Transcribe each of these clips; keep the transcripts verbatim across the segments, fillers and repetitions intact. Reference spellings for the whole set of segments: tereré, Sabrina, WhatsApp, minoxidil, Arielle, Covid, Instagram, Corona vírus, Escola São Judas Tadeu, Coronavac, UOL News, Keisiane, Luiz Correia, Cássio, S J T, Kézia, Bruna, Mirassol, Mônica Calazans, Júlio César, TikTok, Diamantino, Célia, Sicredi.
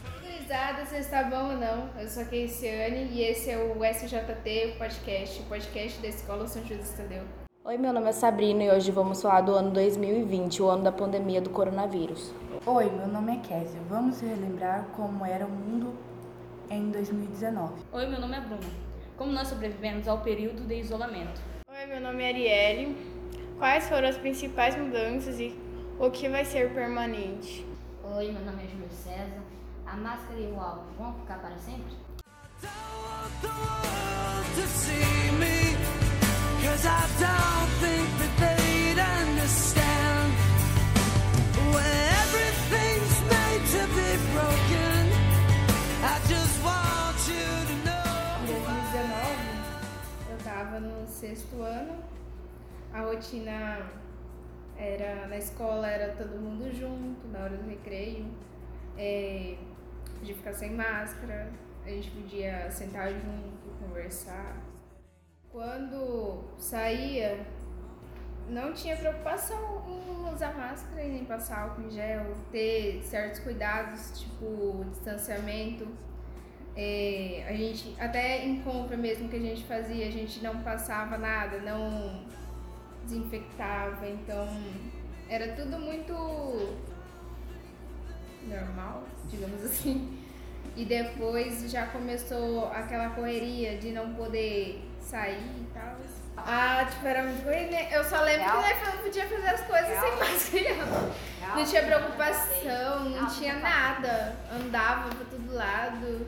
Gurizada, vocês estão bom ou não? Eu sou a Keisiane e esse é o S J T, o podcast, o podcast da Escola São Judas Tadeu. Oi, meu nome é Sabrina e hoje vamos falar do ano dois mil e vinte, o ano da pandemia do coronavírus. Oi, meu nome é Kézia. Vamos relembrar como era o mundo em dois mil e dezenove. Oi, meu nome é Bruna. Como nós sobrevivemos ao período de isolamento? Oi, meu nome é Arielle. Quais foram as principais mudanças e o que vai ser permanente? Oi, meu nome é Júlio César. A máscara e o álcool vão ficar para sempre? Cause I don't think that they'd understand when everything's made to be broken. I just want you to know. Em dois mil e dezenove, eu estava no sexto ano. A rotina era na escola era todo mundo junto na hora do recreio, é, de ficar sem máscara. A gente podia sentar junto, conversar. Quando saía, não tinha preocupação em usar máscara, nem passar álcool em gel, ter certos cuidados, tipo distanciamento. É, a gente, até em compra mesmo que a gente fazia, a gente não passava nada, não desinfectava, então era tudo muito normal, digamos assim. E depois já começou aquela correria de não poder sair e tal. Ah, tipo, era muito correria, né? Eu só lembro Real. que nós podia fazer as coisas Real. sem máscara. Real. Não tinha preocupação, não tinha nada. Andava pra todo lado.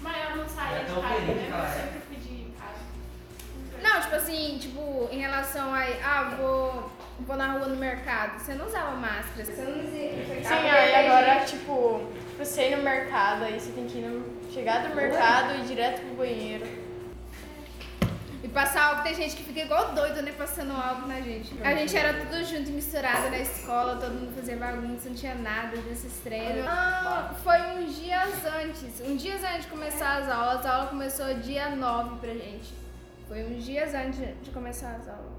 Mas eu não saía de casa, né? Eu sempre pedi em casa. Não, tipo assim, tipo, em relação a... Ah, vou, vou na rua no mercado. Você não usava máscara. Você não desinfectava. Sim, aí agora, tipo... Você ir no mercado, aí você tem que ir no... chegar do mercado Ué? e ir direto pro banheiro. E passar álcool, tem gente que fica igual doido, né, passando álcool na gente. A gente era tudo junto, misturado na escola, todo mundo fazia bagunça, não tinha nada desses treinos. Ah, foi uns dias antes, uns dias antes de começar as aulas, a aula começou dia nove pra gente. Foi uns dias antes de começar as aulas.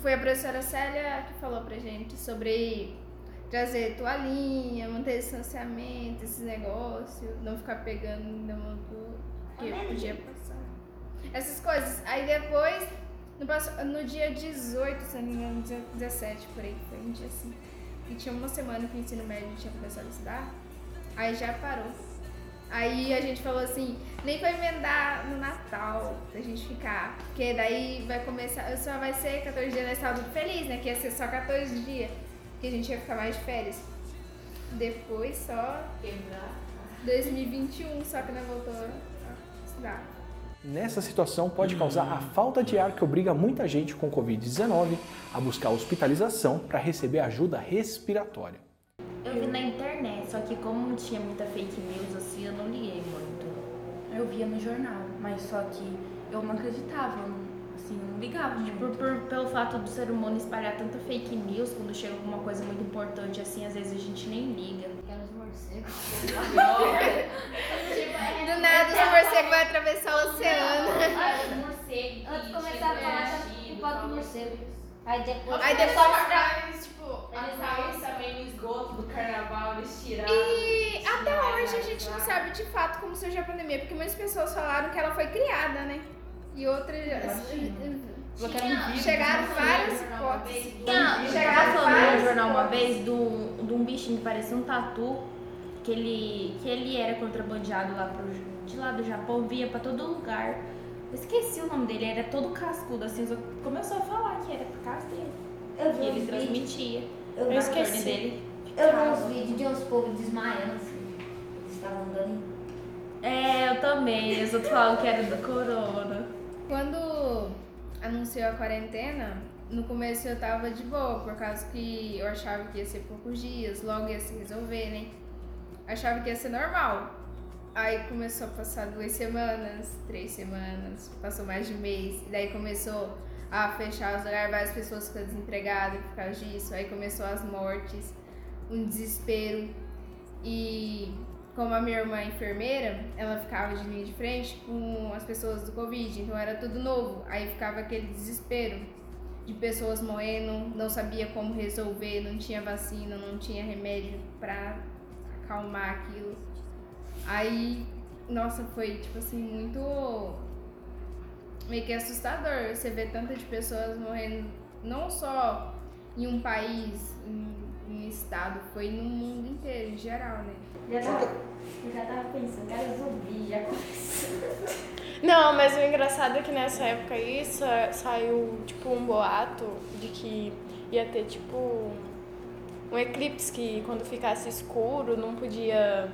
Foi a professora Célia que falou pra gente sobre... trazer toalhinha, manter distanciamento, esses negócios, não ficar pegando da mão do outro, porque podia passar. Essas coisas. Aí depois, no, no dia dezoito, se não me engano, dezessete, por aí, foi um dia assim. E tinha uma semana que o ensino médio tinha começado a estudar, aí já parou. Aí a gente falou assim, nem pra emendar no Natal, pra gente ficar, porque daí vai começar, só vai ser quatorze dias, nós estávamos muito felizes, né, que ia ser só quatorze dias. Que a gente ia ficar mais de férias. Depois só... Quebrar. dois mil e vinte e um, só que não voltou a estudar. Nessa situação pode causar a falta de ar que obriga muita gente com covid dezenove a buscar hospitalização para receber ajuda respiratória. Eu vi na internet, só que como não tinha muita fake news assim, eu não liguei muito. Eu via no jornal, mas só que eu não acreditava, eu não... Assim, não ligava, tipo, por, por, pelo fato do ser humano espalhar tanta fake news, quando chega alguma coisa muito importante, assim, às vezes a gente nem liga. Aquelas morcegos. Do nada, os morcegos vai atravessar o oceano. Olha, os morcegos. Antes de começar a falar, o pato do morcego. Aí depois... Aí depois... Eles, tipo, eles também no esgoto do carnaval, eles tiraram... E até hoje a gente não sabe, de fato, como surgiu a pandemia, porque muitas pessoas falaram que ela foi criada, né? E outras chegaram várias hipóteses. Chegaram várias no jornal uma vez de um bichinho que parecia um tatu, que ele, que ele era contrabandeado lá pro, de lá do Japão, via pra todo lugar. Eu esqueci o nome dele, era todo cascudo, assim, começou a falar que era por causa dele. Eu vi e ele transmitia. Eu esqueci dele. Eu vi uns vídeos de uns povos desmaiando, assim, eles estavam andando. É, eu também, os outros falavam que era do corona. Quando anunciou a quarentena, no começo eu tava de boa, por causa que eu achava que ia ser poucos dias, logo ia se resolver, né? Achava que ia ser normal. Aí começou a passar duas semanas, três semanas, passou mais de um mês. E daí começou a fechar os lugares, várias pessoas ficando desempregadas por causa disso. Aí começou as mortes, um desespero. E como a minha irmã é enfermeira, ela ficava de linha de frente com as pessoas do Covid, então era tudo novo. Aí ficava aquele desespero de pessoas morrendo, não sabia como resolver, não tinha vacina, não tinha remédio pra acalmar aquilo. Aí, nossa, foi tipo assim, muito meio que assustador você ver tanta de pessoas morrendo, não só em um país, em um estado, foi no mundo inteiro, em geral, né? Já tava, já tava pensando, era zumbi, já começou. Não, mas o engraçado é que nessa época aí sa- saiu, tipo, um boato de que ia ter, tipo, um eclipse que quando ficasse escuro não podia,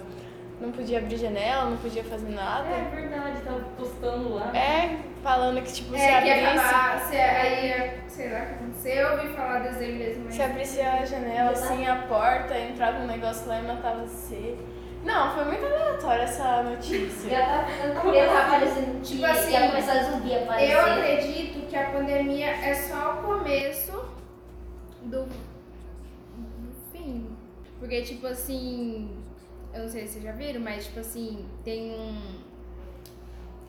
não podia abrir janela, não podia fazer nada. É verdade, tava postando lá. É, falando que, tipo, é, se abrisse... É, acabar, se aí, sei lá o que aconteceu, eu ouvi falar das igrejas, mas... Se abrisse a janela, assim, a porta, entrava um negócio lá e matava você. Não, foi muito aleatória essa notícia. Já tá aparecendo, tipo que assim, ia começar a zumbi aparecer. Eu acredito que a pandemia é só o começo do, do fim. Porque, tipo assim, eu não sei se vocês já viram, mas, tipo assim, tem um...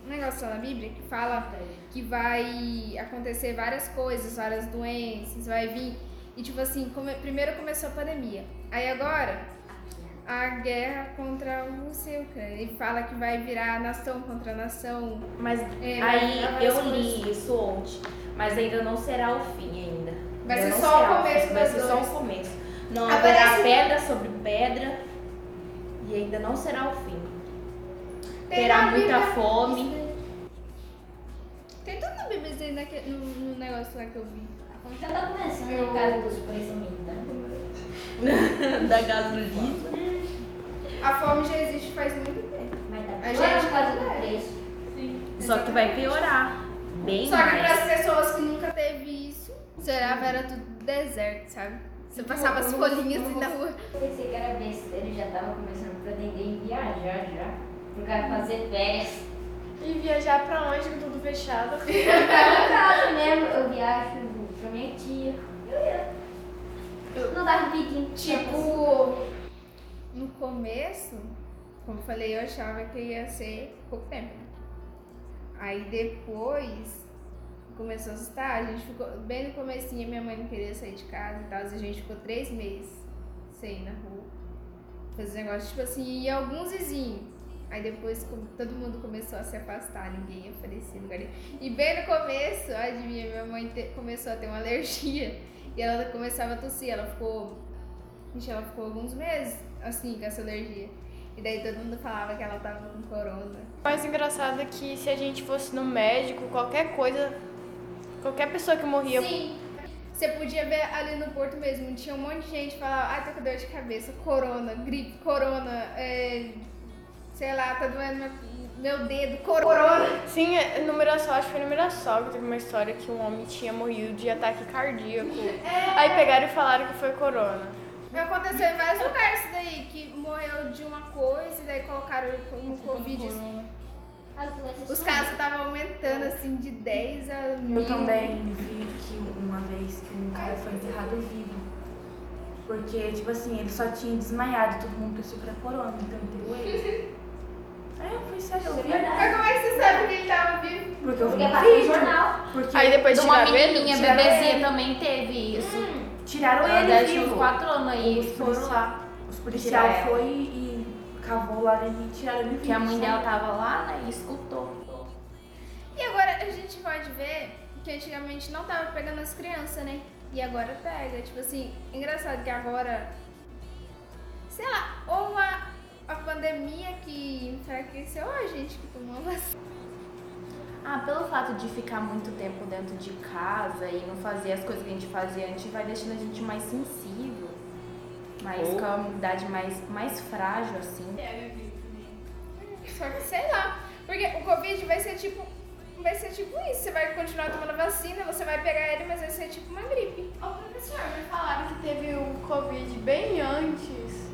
um negócio na Bíblia que fala que vai acontecer várias coisas, várias doenças, vai vir... E, tipo assim, come... primeiro começou a pandemia, aí agora... a guerra contra a Rússia e a Ucrânia. E fala que vai virar nação contra nação. Mas é, aí eu li isso ontem, mas ainda não será o fim ainda. Vai ser só o começo. Vai ser só o começo. Não haverá pedra sobre pedra e ainda não será o fim. Terá muita fome. Tem tudo na B B C no, no negócio lá que eu vi. A fome já tá começando no caso dos preços ainda. Da gasolina. A fome já existe faz muito tempo. Mas tá a gente quase do preço. Sim. Só que vai piorar. Bem Só que para as pessoas que nunca teve isso, será que era tudo deserto, sabe? Você passava as folhinhas assim na rua. Eu pensei que era besta, ele já tava começando a pretender viajar já. Pro cara fazer férias. E viajar pra onde com tudo fechado? Pra minha casa mesmo, eu viajo pra minha tia. Eu ia. Eu... Não dava piquinho. Tipo. No começo, como eu falei, eu achava que ia ser pouco tempo. Aí depois começou a assustar, a gente ficou. Bem no comecinho minha mãe não queria sair de casa e tal, a gente ficou três meses sem ir na rua. Fazer negócio tipo assim, e alguns vizinhos. Aí depois todo mundo começou a se afastar, ninguém aparecia no lugar. E bem no começo, adivinha, minha mãe te, começou a ter uma alergia e ela começava a tossir, ela ficou. Gente, ela ficou alguns meses assim, com essa alergia. E daí todo mundo falava que ela tava com corona. O mais engraçado é que se a gente fosse no médico, qualquer coisa, qualquer pessoa que morria... Sim, você podia ver ali no porto mesmo, tinha um monte de gente que falava, ah, tô com dor de cabeça, corona, gripe, corona, é, sei lá, tá doendo meu, meu dedo, corona. Sim, no Mirassol, acho que foi no Mirassol que teve uma história que um homem tinha morrido de ataque cardíaco. É. Aí pegaram e falaram que foi corona. Aconteceu em vários lugares isso daí, que morreu de uma coisa e daí colocaram no Covid. Os casos estavam aumentando assim de dez a mil. Eu também vi que uma vez que um cara foi enterrado vivo. Porque, tipo assim, ele só tinha desmaiado, todo mundo pensou que era corona, então enterrou ele. É, foi sério. Mas como é que você sabe que ele tava vivo? Porque eu vi no vídeo. Porque aí depois de uma menininha, bebezinha também teve isso. Hum. Tiraram ele vivo. Tinha uns quatro anos aí. Eles foram lá. Os policiais foi e cavou lá e tiraram ele vivo. Porque a mãe dela tava lá, né, e escutou. E agora a gente pode ver que antigamente não tava pegando as crianças, né? E agora pega. Tipo assim, engraçado que agora... Sei lá, ou a, a pandemia que enfraqueceu a gente que tomou vacina. Ah, pelo fato de ficar muito tempo dentro de casa e não fazer as coisas que a gente fazia antes, vai deixando a gente mais sensível, mais, oh. com a imunidade mais, mais frágil, assim. É, eu vi também. Só que sei lá, porque o Covid vai ser tipo, vai ser tipo isso, você vai continuar tomando vacina, você vai pegar ele, mas vai ser tipo uma gripe. Ô, professor, me falaram que teve o Covid bem antes,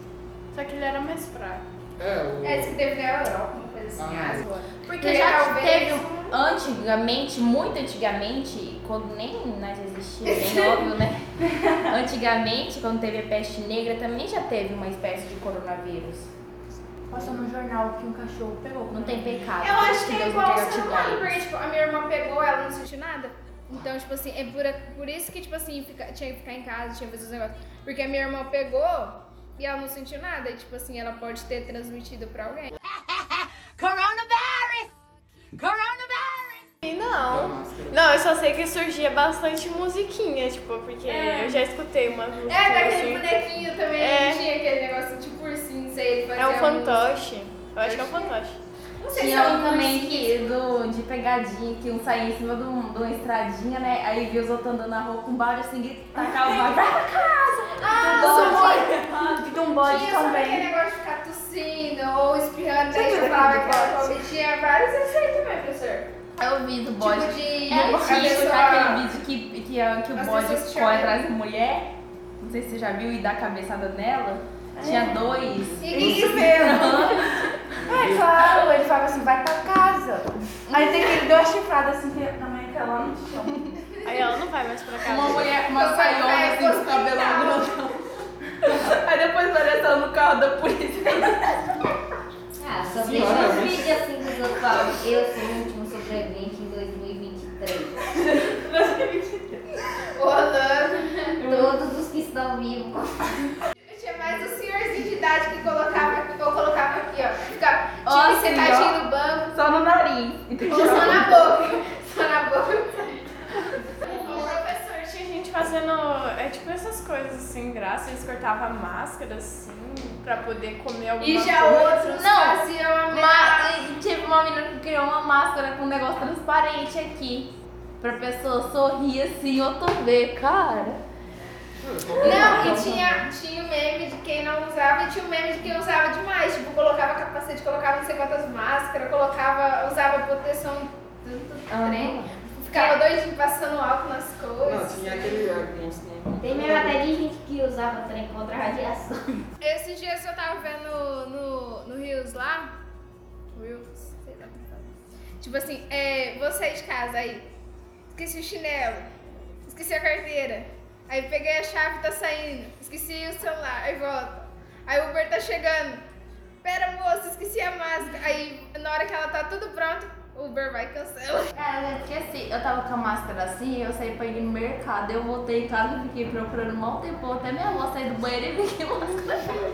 só que ele era mais fraco. É, o... é, isso que teve na Europa, uma coisa assim, ah, agora. Porque e já talvez... teve antigamente, muito antigamente, quando nem nós existia, bem óbvio, né? Antigamente, quando teve a peste negra, também já teve uma espécie de coronavírus. Passou no jornal que um cachorro pegou. Não tem pecado. Eu acho que é igual ser humano, porque tipo, a minha irmã pegou, ela não sentiu nada. Então, tipo assim, é por, por isso que tipo assim, fica, tinha que ficar em casa, tinha que fazer os negócios. Porque a minha irmã pegou e ela não sentiu nada. E tipo assim, ela pode ter transmitido pra alguém. Coronavírus! Coronavírus! Não. Não, eu só sei que surgia bastante musiquinha, tipo, porque é. eu já escutei uma música. É, daquele bonequinho também, é. tinha aquele negócio tipo ursinho, não sei, ele fazia. É um fantoche. Música. Eu acho que é um fantoche. Tinha um também que, do, de pegadinha, que um saía em cima de, um, de uma estradinha, né? Aí viu os outros andando na rua com barulho assim, gritar, tacar o barulho, vai pra casa! Ah, do bode! Do bode também. Tinha aquele negócio de ficar tossindo ou espirrando, daí eu falava que era Covid. Tinha vários ensaios também, professor. Eu vi do bode. Tipo de... É, tinha aquele vídeo que, que, que o bode corre atrás da mulher, não sei se você já viu, e dá a cabeçada nela. Tinha dois. Isso mesmo! É claro, ele falava assim, vai pra casa. Aí tem que ele deu uma chifrada assim, que a mãe tá lá no chão. Aí ela não vai mais pra casa. Uma mulher com uma saiona assim, com o cabelo grudão. Aí depois aparece ela no carro da polícia. Ah, só vejo um vídeo assim que os outros falam, eu sou o último sobrevivente em dois mil e vinte e três. dois mil e vinte e três. Olá. Todos os que estão vivos. Mas o senhorzinho de idade que colocava aqui, eu colocava aqui, ó. Ficava tipo sentadinho no banco. Só no nariz. Ou só na boca. Só na boca. O professor tinha gente fazendo, é tipo essas coisas assim, graça. Eles cortavam máscara assim, pra poder comer alguma coisa. E já outros faziam a máscara. Teve uma menina que criou uma máscara com um negócio transparente aqui. Pra pessoa sorrir assim, eu tô vendo, cara. Não, e tinha, tinha o meme de quem não usava e tinha o meme de quem usava demais. Tipo, colocava capacete, colocava não sei quantas máscaras, colocava, usava proteção tanto ah, trem. Ficava doidinho passando álcool nas coisas. Não, tinha aquele álcool. Tem mesmo até de gente que usava trem contra a radiação. Esses dias eu tava vendo no, no, no Rios lá. Rios, sei lá. Tipo assim, é, você de casa aí, esqueci o chinelo, esqueci a carteira. Aí peguei a chave, tá saindo, esqueci o celular, aí volta. Aí o Uber tá chegando, pera moça, esqueci a máscara. Aí na hora que ela tá tudo pronto, o Uber vai e cancela. Cara, eu esqueci, eu tava com a máscara assim, eu saí pra ir no mercado, eu voltei em casa e fiquei procurando mal tempo, até minha avó sair do banheiro e fiquei máscara.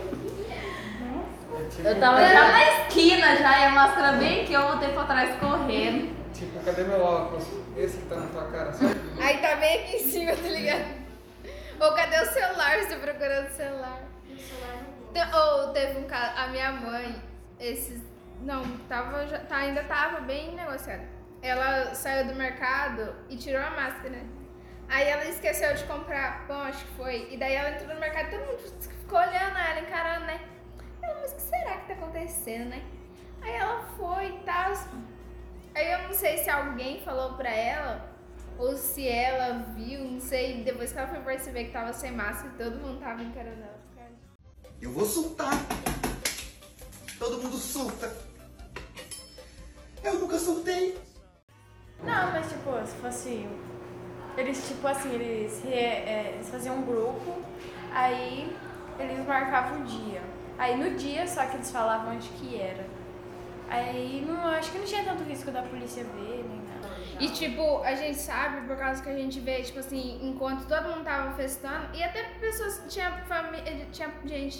Nossa. Eu tava já na esquina já, e a máscara bem aqui, eu voltei pra trás correndo. Tipo, cadê meu óculos? Esse que tá na tua cara, sabe? Aí tá bem aqui em cima, tá ligado? Ou cadê o celular? Você procurando o celular? O celular não. Ou teve um caso, a minha mãe, esses. Não, tava, já, tá, ainda tava bem negociada. Ela saiu do mercado e tirou a máscara. Aí ela esqueceu de comprar pão, acho que foi. E daí ela entrou no mercado, todo mundo ficou olhando ela, encarando, né? Ela, mas o que será que tá acontecendo, né? Aí ela foi e tal. Aí eu não sei se alguém falou pra ela. Ou se ela viu, não sei, depois que ela foi perceber que tava sem máscara e todo mundo tava encarando ela, cara. Eu vou surtar. Todo mundo surta. Eu nunca surtei. Não, mas tipo, se fosse... Eles tipo assim, eles, re, é, eles faziam um grupo, aí eles marcavam o dia. Aí no dia só que eles falavam onde que era. Aí não, acho que não tinha tanto risco da polícia ver, nem nada. E tipo, a gente sabe, por causa que a gente vê, tipo assim, enquanto todo mundo tava festando, e até pessoas, tinha família, tinha gente,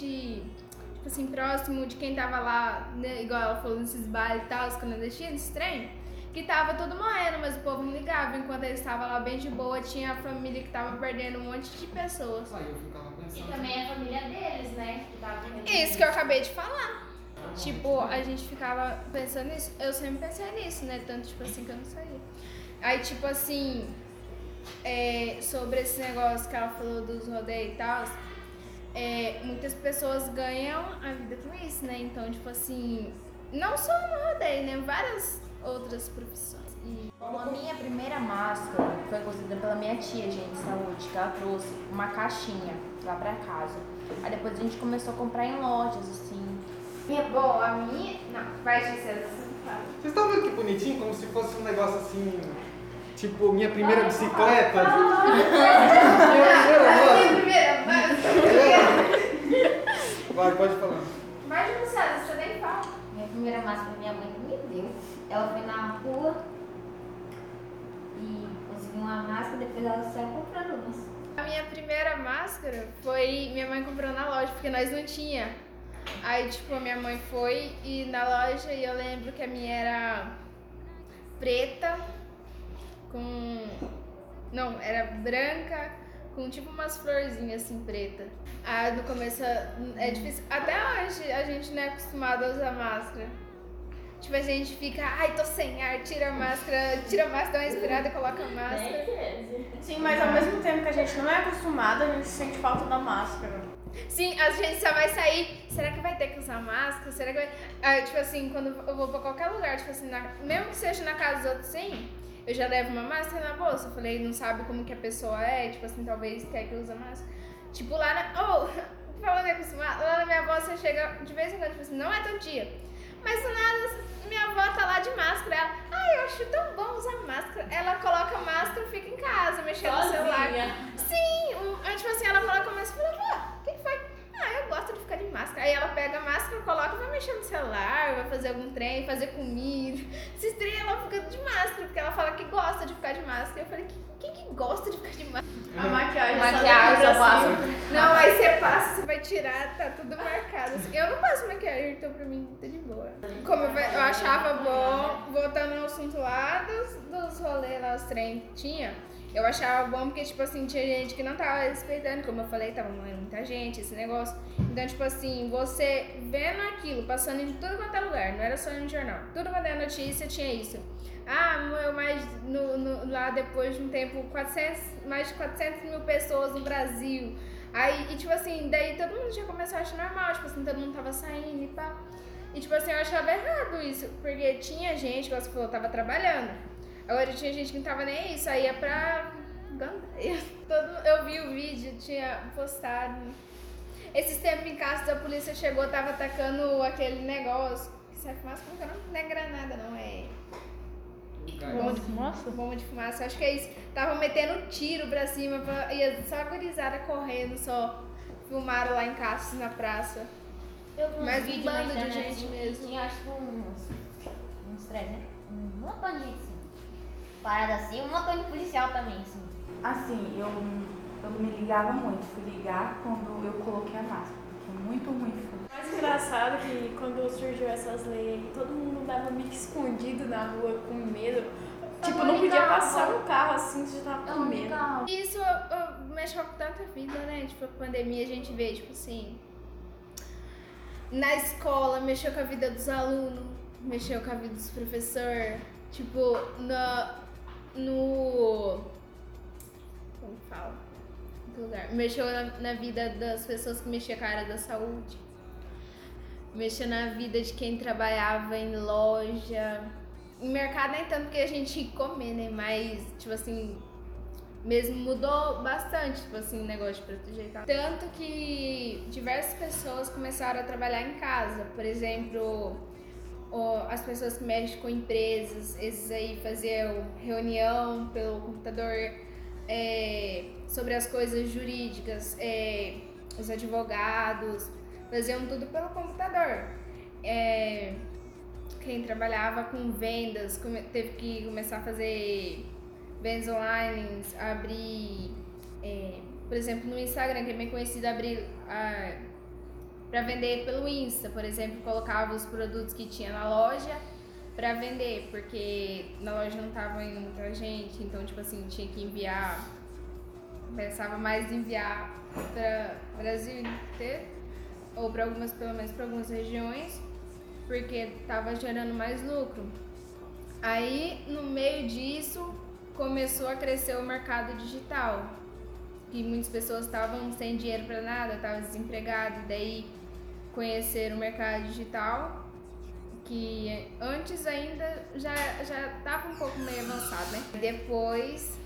tipo assim, próximo de quem tava lá, né, igual ela falou, nesses bailes e tal, os clandestinos, esses trem, que tava todo morrendo, mas o povo não ligava, enquanto eles estavam lá bem de boa, tinha a família que tava perdendo um monte de pessoas. Ah, eu ficava pensando. E também a família deles, né, que tava perdendo. Isso que eu acabei de falar. Tipo, a gente ficava pensando nisso, eu sempre pensei nisso, né, tanto tipo assim que eu não saía. Aí tipo assim, é, sobre esse negócio que ela falou dos rodeios e tal, é, muitas pessoas ganham a vida com isso, né, então tipo assim, não só no rodeio, né, várias outras profissões. E... A minha primeira máscara foi conseguida pela minha tia, gente, de saúde, que ela trouxe uma caixinha lá pra casa. Aí depois a gente começou a comprar em lojas, assim. Minha boa, a minha... Não, vai, Gisela, você não fala. Vocês estão vendo que bonitinho? Como se fosse um negócio assim... Tipo, minha primeira bicicleta. Minha primeira máscara. Vai, pode falar. Mais de você, você nem fala. Minha primeira máscara minha mãe me deu. Ela foi na rua e conseguiu uma máscara, depois ela saiu comprando umas. A minha primeira máscara foi minha mãe comprou na loja, porque nós não tinha. Aí, tipo, a minha mãe foi e na loja e eu lembro que a minha era preta, com... Não, era branca, com tipo umas florzinhas assim, preta. Aí no começo é difícil, até hoje a gente não é acostumado a usar máscara. Tipo, a gente fica, ai, tô sem ar, tira a máscara, tira a máscara, dá uma inspirada e coloca a máscara. Sim, mas ao mesmo tempo que a gente não é acostumado, a gente sente falta da máscara. Sim, a gente só vai sair, será que vai ter que usar máscara? Será que vai... Ah, tipo assim, quando eu vou pra qualquer lugar, tipo assim, na... mesmo que seja na casa dos outros, sim, eu já levo uma máscara na bolsa. Eu falei, não sabe como que a pessoa é, tipo assim, talvez quer que usa máscara. Tipo, lá na... Oh, falando de acostumar, lá na minha bolsa chega de vez em quando, tipo assim, não é todo dia. Mas do nada, minha avó tá lá de máscara, ela, ai, ah, eu acho tão bom usar máscara. Ela coloca máscara e fica em casa, mexendo no celular. Sim, um, tipo assim, ela coloca máscara e fala, o que foi? Ah, eu gosto de ficar de máscara. Aí ela pega a máscara, coloca e vai mexer no celular, vai fazer algum trem, fazer comida. Se estreia, ela fica de máscara, porque ela fala que gosta de ficar de máscara. Eu falei, quem que gosta de ficar de máscara? A maquiagem, a maquiagem eu passo. Não, aí você passa, você vai tirar, tá tudo marcado. Assim, eu não passo maquiagem, então pra mim tá de boa. Como eu achava bom, voltando ao assunto lá dos, dos rolês lá, os trem que tinha, eu achava bom porque, tipo assim, tinha gente que não tava respeitando, como eu falei, tava morrendo muita gente, esse negócio. Então, tipo assim, você vendo aquilo, passando de tudo quanto é lugar, não era só no jornal, tudo quanto é notícia tinha isso. Ah, morreu mais, no, no, lá depois de um tempo, quatrocentos, mais de quatrocentos mil pessoas no Brasil. Aí, e tipo assim, daí todo mundo já começou a achar normal, tipo assim, todo mundo tava saindo e pá. E tipo assim, eu achava errado isso, porque tinha gente, como você falou, tava trabalhando. Agora tinha gente que não tava nem isso, aí ia pra Gandaia. Todo, eu vi o vídeo, tinha postado. Esses tempos em casa, a polícia chegou, tava atacando aquele negócio. Que serve fumaça, não é granada, não, é... Bomba de fumaça? Bomba de fumaça, acho que é isso. Tava metendo tiro pra cima, pra... e só a gurizada correndo, só filmaram lá em Cássio, na praça. Eu vi Mas um bando de gente mesmo. Tinha acho que uns, uns três, né? Um montão de gente, assim. Parada assim, um montão de policial também, assim. Assim, eu, eu me ligava muito, fui ligar quando eu coloquei a máscara, porque é muito ruim. Mais engraçado que quando surgiu essas leis, todo mundo dava meio que escondido na rua com medo. Tipo, não podia passar um carro assim, você já tava com medo. Isso eu, eu, mexe com tanta vida, né? Tipo, a pandemia a gente vê, tipo assim, na escola, mexeu com a vida dos alunos, mexeu com a vida dos professores, tipo, na, no... como fala? Lugar. Mexeu na, na vida das pessoas que mexiam com a área da saúde. Mexeu na vida de quem trabalhava em loja. Em mercado nem tanto porque a gente ia comer, né? Mas, tipo assim, mesmo mudou bastante, tipo assim, o negócio de proteger e tal. Tanto que diversas pessoas começaram a trabalhar em casa. Por exemplo, as pessoas que mexem com empresas, esses aí faziam reunião pelo computador é, sobre as coisas jurídicas, é, os advogados... Faziam tudo pelo computador. É, quem trabalhava com vendas teve que começar a fazer vendas online, abrir, é, por exemplo, no Instagram, que é bem conhecido, abrir ah, para vender pelo Insta, por exemplo, colocava os produtos que tinha na loja para vender, porque na loja não tava indo muita gente, então tipo assim, tinha que enviar, pensava mais em enviar para o Brasil inteiro. Ou para algumas, pelo menos para algumas regiões, porque estava gerando mais lucro. Aí, no meio disso, começou a crescer o mercado digital, e muitas pessoas estavam sem dinheiro para nada, estavam desempregadas, daí conheceram o mercado digital, que antes ainda já já estava um pouco meio avançado, né? Depois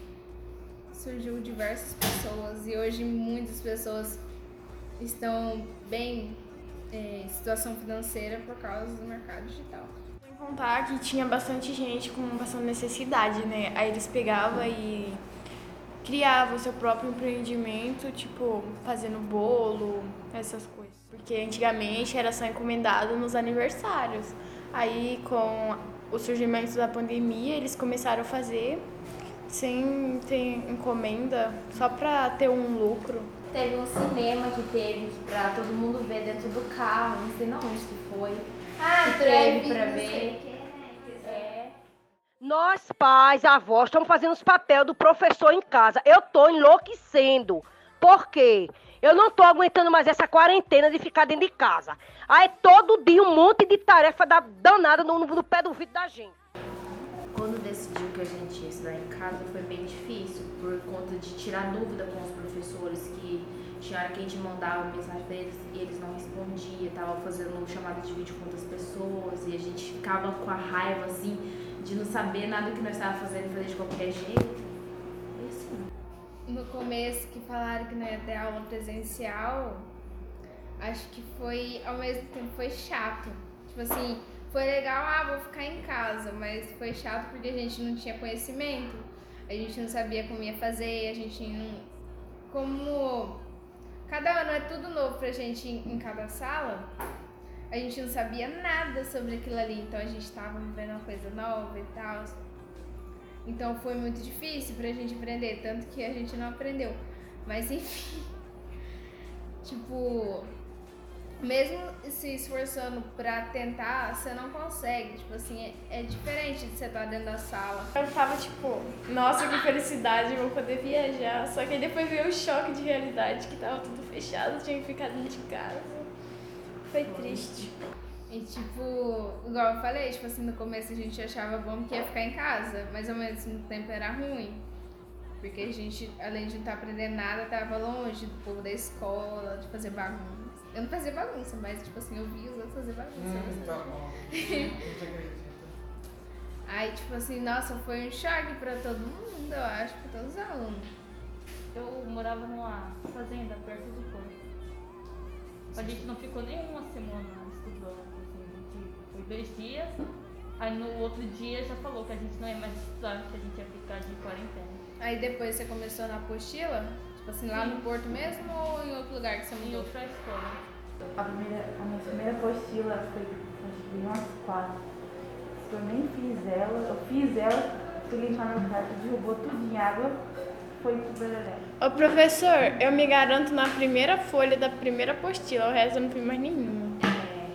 surgiu diversas pessoas e hoje muitas pessoas estão bem em é, situação financeira por causa do mercado digital. Eu Contar que tinha bastante gente com bastante necessidade, né? Aí eles pegavam e criavam o seu próprio empreendimento, tipo, fazendo bolo, essas coisas. Porque antigamente era só encomendado nos aniversários. Aí, com o surgimento da pandemia, eles começaram a fazer sem ter encomenda, só pra ter um lucro. Teve um cinema que teve pra todo mundo ver dentro do carro, não sei não onde que foi. Ah, teve pra ver. É. Nós, pais, avós, estamos fazendo os papéis do professor em casa. Eu tô enlouquecendo. Por quê? Eu não tô aguentando mais essa quarentena de ficar dentro de casa. Aí todo dia um monte de tarefa da danada no, no pé do ouvido da gente. Quando decidiu que a gente ia estudar em casa foi bem difícil, por conta de tirar dúvida com os professores, que tinha hora que a gente mandava mensagem pra eles e eles não respondiam, tava fazendo chamada de vídeo com outras pessoas e a gente ficava com a raiva, assim, de não saber nada que nós estávamos fazendo, fazer de qualquer jeito, e assim. No começo que falaram que não ia ter aula presencial, acho que foi, ao mesmo tempo, foi chato, tipo assim... Foi legal, ah, vou ficar em casa, mas foi chato porque a gente não tinha conhecimento, a gente não sabia como ia fazer, a gente não... Como cada ano é tudo novo pra gente em cada sala, a gente não sabia nada sobre aquilo ali, então a gente tava vivendo uma coisa nova e tal. Então foi muito difícil pra gente aprender, tanto que a gente não aprendeu, mas enfim, tipo... Mesmo se esforçando pra tentar, você não consegue, tipo assim, é, é diferente de você estar dentro da sala. Eu tava tipo, nossa, que felicidade, vou poder viajar, só que aí depois veio o choque de realidade, que tava tudo fechado, tinha que ficar dentro de casa, foi triste. E tipo, igual eu falei, tipo assim, no começo a gente achava bom que ia ficar em casa, mas ao mesmo tempo era ruim. Porque a gente, além de não estar aprendendo nada, tava longe do povo da escola, de fazer bagunça. Eu não fazia bagunça, mas tipo assim, eu via os outros fazer bagunça. Hum, tá bom. Aí tipo assim, nossa, foi um choque pra todo mundo, eu acho, pra todos os alunos. Eu morava numa fazenda perto do campo. A gente não ficou nem uma semana estudando, assim, a gente foi dois dias, aí no outro dia já falou que a gente não ia mais estudar, que a gente ia ficar de quarentena. Aí depois você começou na apostila? Tipo assim, lá no Porto mesmo ou em outro lugar que você mudou? Em outra escola. A, primeira, a minha primeira apostila foi, acho que umas quatro. Eu nem fiz ela, eu fiz ela, peguei no carro, derrubou tudo em água, foi pro Belém. Ô professor, eu me garanto na primeira folha da primeira apostila, o resto eu não fiz mais nenhuma.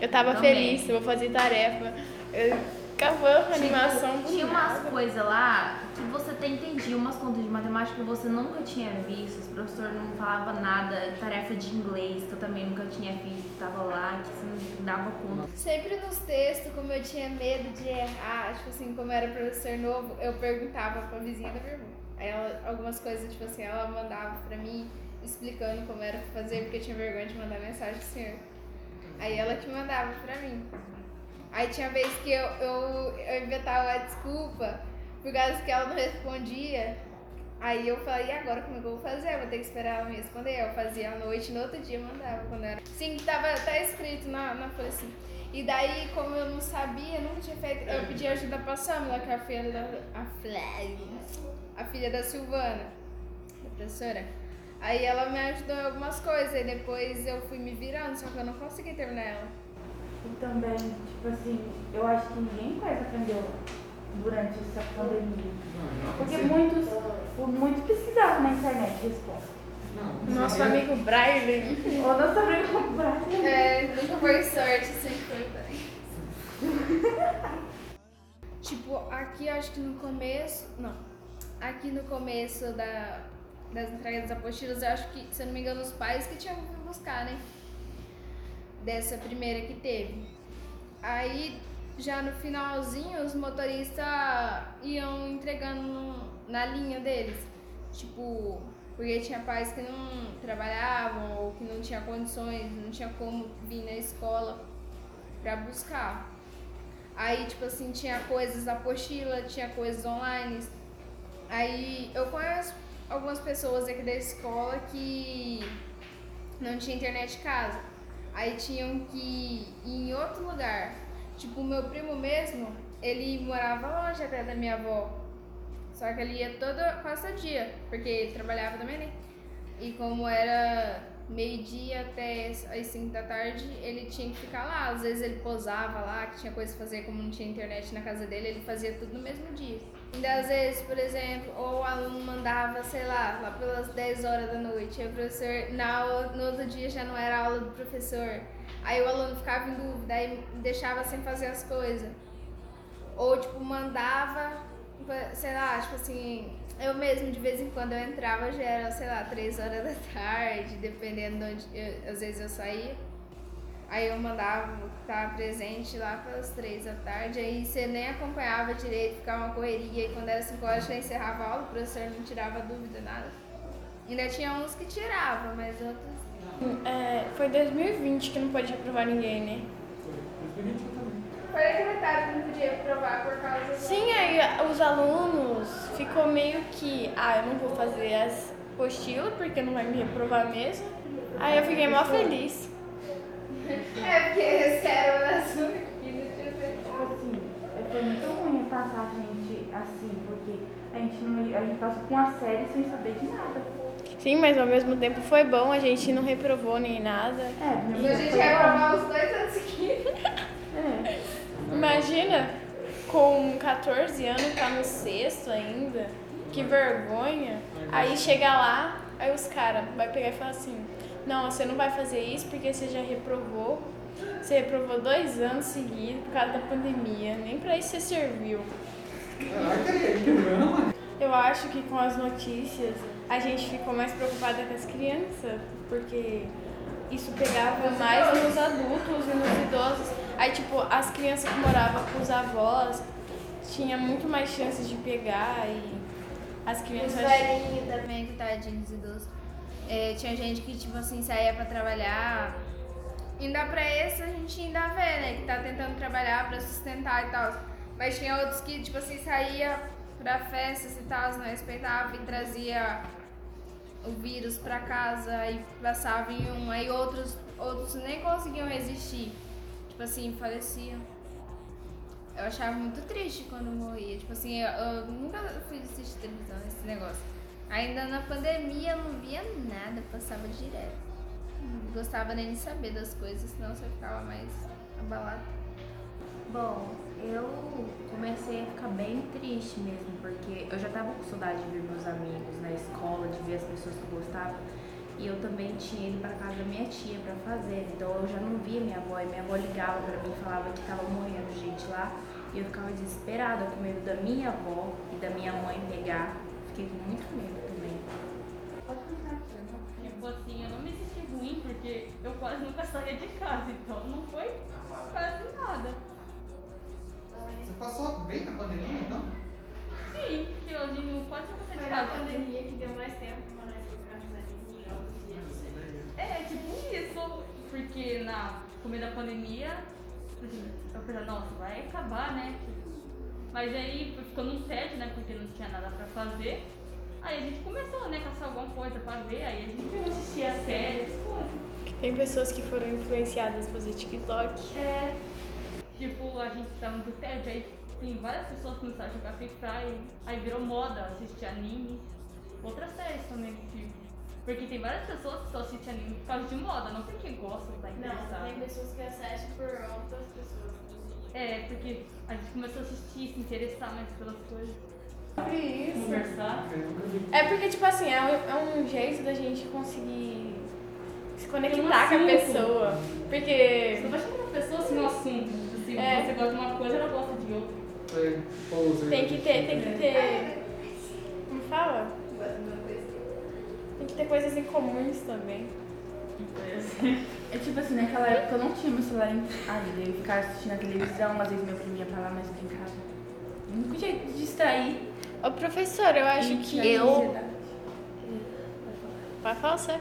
É, eu tava também. Feliz, eu vou fazer tarefa. Eu... Acabando a animação tipo, tinha umas coisas lá que você até entendia, umas contas de matemática que você nunca tinha visto, os professores não falavam nada, tarefa de inglês que eu também nunca tinha visto, tava lá, que você não dava conta. Sempre nos textos, como eu tinha medo de errar, tipo assim, como eu era professor novo, eu perguntava pra vizinha da minha irmã. Aí ela, algumas coisas, tipo assim, ela mandava pra mim, explicando como era pra fazer, porque eu tinha vergonha de mandar mensagem pro senhor. Aí ela que mandava pra mim. Aí tinha vez que eu, eu, eu inventava a desculpa, por causa que ela não respondia. Aí eu falei, e agora como eu vou fazer? Eu vou ter que esperar ela me responder. Eu fazia à noite, no outro dia mandava quando era. Sim, tava tá escrito na, na folha assim. E daí, como eu não sabia, nunca tinha feito, eu pedi ajuda pra Samila, que é a filha da. A filha, a filha da Silvana, da professora. Aí ela me ajudou em algumas coisas, e depois eu fui me virando, só que eu não consegui terminar ela. E também, tipo assim, eu acho que ninguém quase aprendeu durante essa pandemia. Porque muitos, muitos pesquisavam na internet resposta. Nosso amigo Braille. O nosso amigo Braille. É, nunca foi sorte, sempre foi Braille. Tipo, aqui acho que no começo. Não. Aqui no começo da, das entregas das apostilas, eu acho que, se eu não me engano, os pais que tinham que buscar, né? Dessa primeira que teve. Aí, já no finalzinho, os motoristas iam entregando no, na linha deles. Tipo, porque tinha pais que não trabalhavam ou que não tinha condições, não tinha como vir na escola pra buscar. Aí, tipo assim, tinha coisas da apostila, tinha coisas online. Aí, eu conheço algumas pessoas aqui da escola que não tinha internet em casa. Aí tinham que ir em outro lugar. Tipo, o meu primo mesmo, ele morava longe até da minha avó. Só que ele ia toda, quase todo dia, porque ele trabalhava também, né? E como era meio-dia até as cinco da tarde, ele tinha que ficar lá. Às vezes ele posava lá, que tinha coisa pra fazer, como não tinha internet na casa dele, ele fazia tudo no mesmo dia. E às vezes, por exemplo, ou o aluno mandava, sei lá, lá pelas dez horas da noite, e o professor, na, no outro dia já não era aula do professor. Aí o aluno ficava em dúvida, aí deixava sem fazer as coisas. Ou, tipo, mandava, sei lá, tipo assim, eu mesmo de vez em quando eu entrava, já era, sei lá, três horas da tarde, dependendo de onde, eu, às vezes eu saía. Aí eu mandava, tava presente lá pelas três da tarde, aí você nem acompanhava direito, ficava uma correria, e quando era cinco horas já encerrava a aula, o professor não tirava dúvida, nada. Ainda tinha uns que tiravam, mas outros... É, foi dois mil e vinte que não podia aprovar ninguém, né? Foi, dois mil e vinte também. Foi a metade que não podia aprovar por causa do... Sim, aí os alunos ficou meio que, ah, eu não vou fazer as apostilas porque não vai me reprovar mesmo. Aí eu fiquei mó feliz. É porque recebeu na sua vida. Tipo assim, foi muito ruim passar a gente assim, porque a gente, não, a gente passou com a série sem saber de nada. Sim, mas ao mesmo tempo foi bom, a gente não reprovou nem nada. É, e a gente ia reprovar os dois anos seguidos. É. Imagina, com catorze anos, tá no sexto ainda, que vergonha. Aí chega lá, aí os caras vai pegar e falar assim... Não, você não vai fazer isso porque você já reprovou. Você reprovou dois anos seguidos por causa da pandemia. Nem pra isso você serviu. Eu acho que com as notícias a gente ficou mais preocupada com as crianças, porque isso pegava mais nos adultos e nos idosos. Aí, tipo, as crianças que moravam com os avós tinha muito mais chances de pegar. E as crianças... Os velhinhos também, tadinhos idosos. É, tinha gente que, tipo assim, saía pra trabalhar. Ainda pra esse a gente ainda vê, né? Que tá tentando trabalhar pra sustentar e tal. Mas tinha outros que, tipo assim, saía pra festas e tal, não respeitava e trazia o vírus pra casa e passava em um. Aí outros, outros nem conseguiam resistir. Tipo assim, faleciam. Eu achava muito triste quando morria. Tipo assim, eu, eu nunca fui assistir televisão, esse negócio. Ainda na pandemia eu não via nada, passava direto. Não gostava nem de saber das coisas, senão você ficava mais abalada. Bom, eu comecei a ficar bem triste mesmo, porque eu já tava com saudade de ver meus amigos na escola, de ver as pessoas que eu gostava. E eu também tinha ido pra casa da minha tia pra fazer, então eu já não via minha avó. E minha avó ligava pra mim e falava que tava morrendo gente lá. E eu ficava desesperada, com medo da minha avó e da minha mãe pegar. Fiquei muito medo também. Tipo assim, eu não me senti ruim porque eu quase nunca saía de casa, então não foi quase nada. Você passou bem na pandemia então? Sim, porque hoje eu quase nunca saí de casa. Foi a pandemia que deu mais tempo pra nós ficarmos ali em alguns dias. É, tipo isso, porque na começo da pandemia eu pensei, nossa, vai acabar, né? Mas aí ficando um tédio, né, porque não tinha nada pra fazer. Aí a gente começou, né, a caçar alguma coisa pra ver, aí a gente assistia séries, coisas. Tem pessoas que foram influenciadas por fazer TikTok. É. Tipo, a gente tá muito tédio, aí tem várias pessoas que começaram a jogar Free Fire, aí virou moda, assistir anime, outras séries também, tipo. Porque tem várias pessoas que só assistem anime por causa de moda, não porque gostam, tá interessado. Não, tem pessoas que assistem por outras pessoas. É, porque a gente começou a assistir, se interessar mais pelas coisas. Sobre isso. Conversar. É porque, tipo assim, é um, é um jeito da gente conseguir se conectar com a pessoa. Porque... Você não vai chamar uma pessoa assim no assunto. Se você gosta de uma coisa, ela gosta de outra. Tem que ter, tem que ter... Como fala? Tem que ter coisas em comuns também. É tipo assim, naquela época eu não tinha meu celular ainda, eu ficava assistindo a televisão, às vezes meu primo ia pra lá, mas eu brincava. O único jeito de distrair. Ô professor, eu acho e que eu... Vai falar você.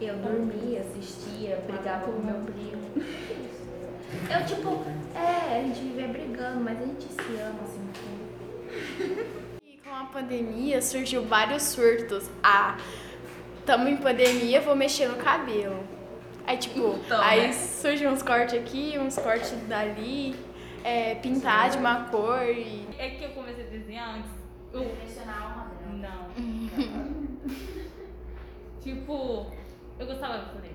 Eu dormia, assistia, brigava com o meu primo. Eu tipo, é, a gente vivia brigando, mas a gente se ama assim. E com a pandemia surgiu vários surtos. Ah... Tamo em pandemia, vou mexer no cabelo. Aí, tipo, então, aí né? surgem uns cortes aqui, uns cortes dali, é, pintar de uma cor e... É que eu comecei a desenhar antes. Eu... Selecionar uma dela. Não. não. Tipo, eu gostava de fazer.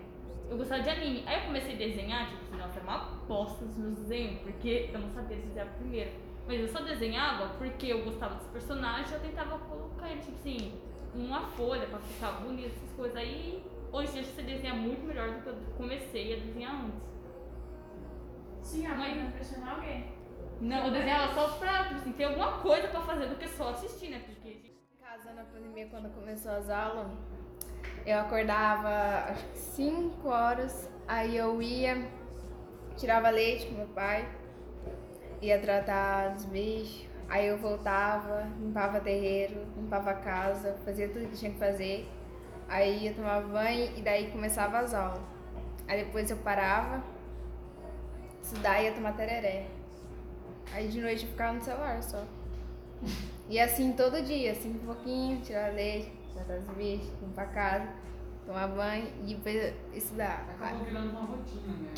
Eu gostava de anime. Aí eu comecei a desenhar, tipo, nossa, é uma bosta os meus desenhos, porque eu não sabia desenhar primeiro. Mas eu só desenhava porque eu gostava dos personagens e eu tentava colocar, tipo assim, uma folha pra ficar bonito, essas coisas aí. Hoje em dia você desenha muito melhor do que eu comecei a desenhar antes. Sim, a mãe não impressionou alguém? Não, eu desenhava só pra, assim, ter alguma coisa pra fazer do que só assistir, né? Porque em casa, na pandemia, quando começou as aulas, eu acordava, acho que cinco horas, aí eu ia, tirava leite com meu pai, ia tratar os bichos, aí eu voltava, limpava terreiro, limpava a casa, fazia tudo que tinha que fazer. Aí eu tomava banho e daí começava as aulas. Aí depois eu parava, estudar e ia tomar tereré. Aí de noite eu ficava no celular só. E assim todo dia, assim um pouquinho, tirar leite, tratar os bichos, ir pra casa, tomar banho e depois estudar. Acabou virando uma rotina, né?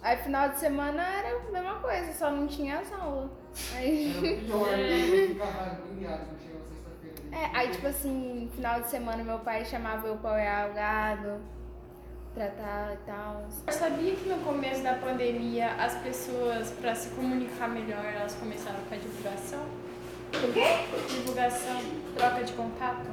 Aí final de semana era a mesma coisa, só não tinha as aulas. Aí... Era pior, né? Ficava ligado, não chegava sexta-feira. É, aí tipo assim, final de semana meu pai chamava eu pra olhar o gado, tratar e tal. Eu sabia que no começo da pandemia as pessoas, pra se comunicar melhor, elas começaram com a divulgação. O quê? Divulgação, troca de contato.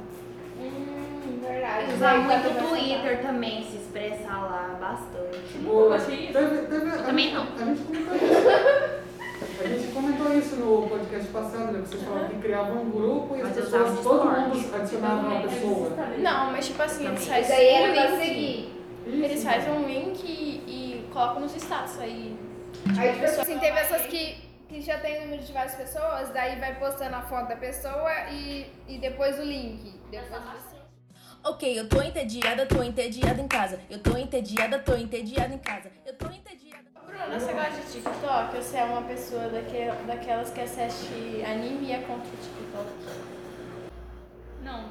Hum, verdade. Usar muito o Twitter também, se expressar lá bastante. Boa, eu achei isso. Deve, deve, eu também não. A gente comentou isso. A gente comentou isso no podcast passado, né? Vocês falavam que criavam um grupo e as pessoas, todo mundo adicionava uma pessoa. Não, mas tipo assim, eles fazem. Daí ele vai seguir. Eles fazem um link e, e colocam nos status aí. Tipo, aí tipo assim, tem pessoas que, que já tem o número de várias pessoas, daí vai postando a foto da pessoa e, e depois o link. Depois assim. Ok, eu tô entediada, tô entediada em casa. Eu tô entediada, tô entediada em casa. Eu tô entediada. Bruna, você gosta de TikTok? Ou você é uma pessoa daque, daquelas que assiste anime e é contra o TikTok? Não.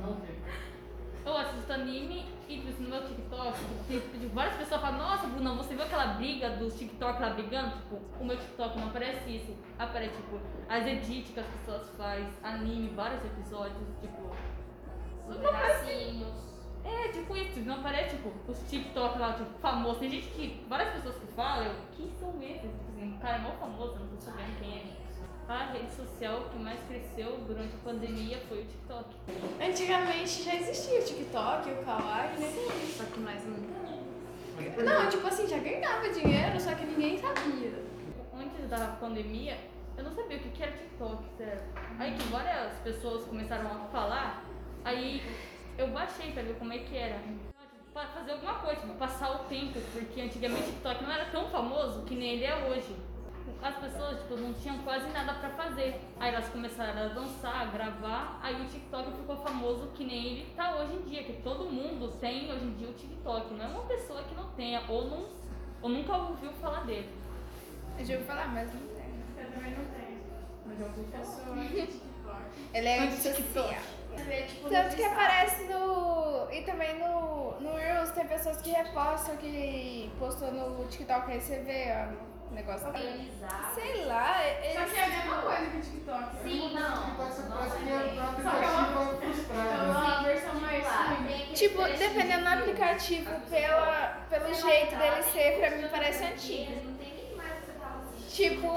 Não tem. Eu assisto anime e no meu TikTok, tipo, várias pessoas falam, nossa, Bruna, você viu aquela briga dos TikTok lá brigando? Tipo, o meu TikTok não aparece isso. Aparece, tipo, as edits que as pessoas fazem, anime, vários episódios, tipo... Os pedacinhos. É, tipo isso, não aparece, tipo, os TikTok lá, tipo, famosos. Tem gente que, várias pessoas que falam, eu, quem são esses? Tipo assim, o cara é mó famoso, não tô sabendo quem é. A rede social que mais cresceu durante a pandemia foi o TikTok. Antigamente já existia o TikTok, o Kawaii, né? Sim, só que mais não. Não, tipo assim, já ganhava dinheiro, só que ninguém sabia. Antes da pandemia, eu não sabia o que era TikTok, sério. Aí que várias pessoas começaram a falar, aí eu baixei pra ver como é que era. Pra fazer alguma coisa, pra passar o tempo, porque antigamente o TikTok não era tão famoso que nem ele é hoje. As pessoas, tipo, não tinham quase nada pra fazer. Aí elas começaram a dançar, a gravar. Aí o TikTok ficou famoso que nem ele tá hoje em dia. Que todo mundo tem hoje em dia o TikTok. Não é uma pessoa que não tenha ou, não, ou nunca ouviu falar dele. Eu já ouvi falar, mas não tenho. Eu também não tenho. Mas eu ouvi falar. Ela é antissocial. É, tipo, tanto que aparece no... E também no, no Reels tem pessoas que repostam, que postou no TikTok. Aí você vê, ó. Negócio assim. Sei lá, é. Só que é a mesma coisa que o TikTok. Sim, não. não. Só que é uma versão mais simples. Tipo, dependendo do aplicativo, pela, pelo jeito dele ser, pra mim parece antigo. Não tem nem mais o que você tava assistindo. Tipo,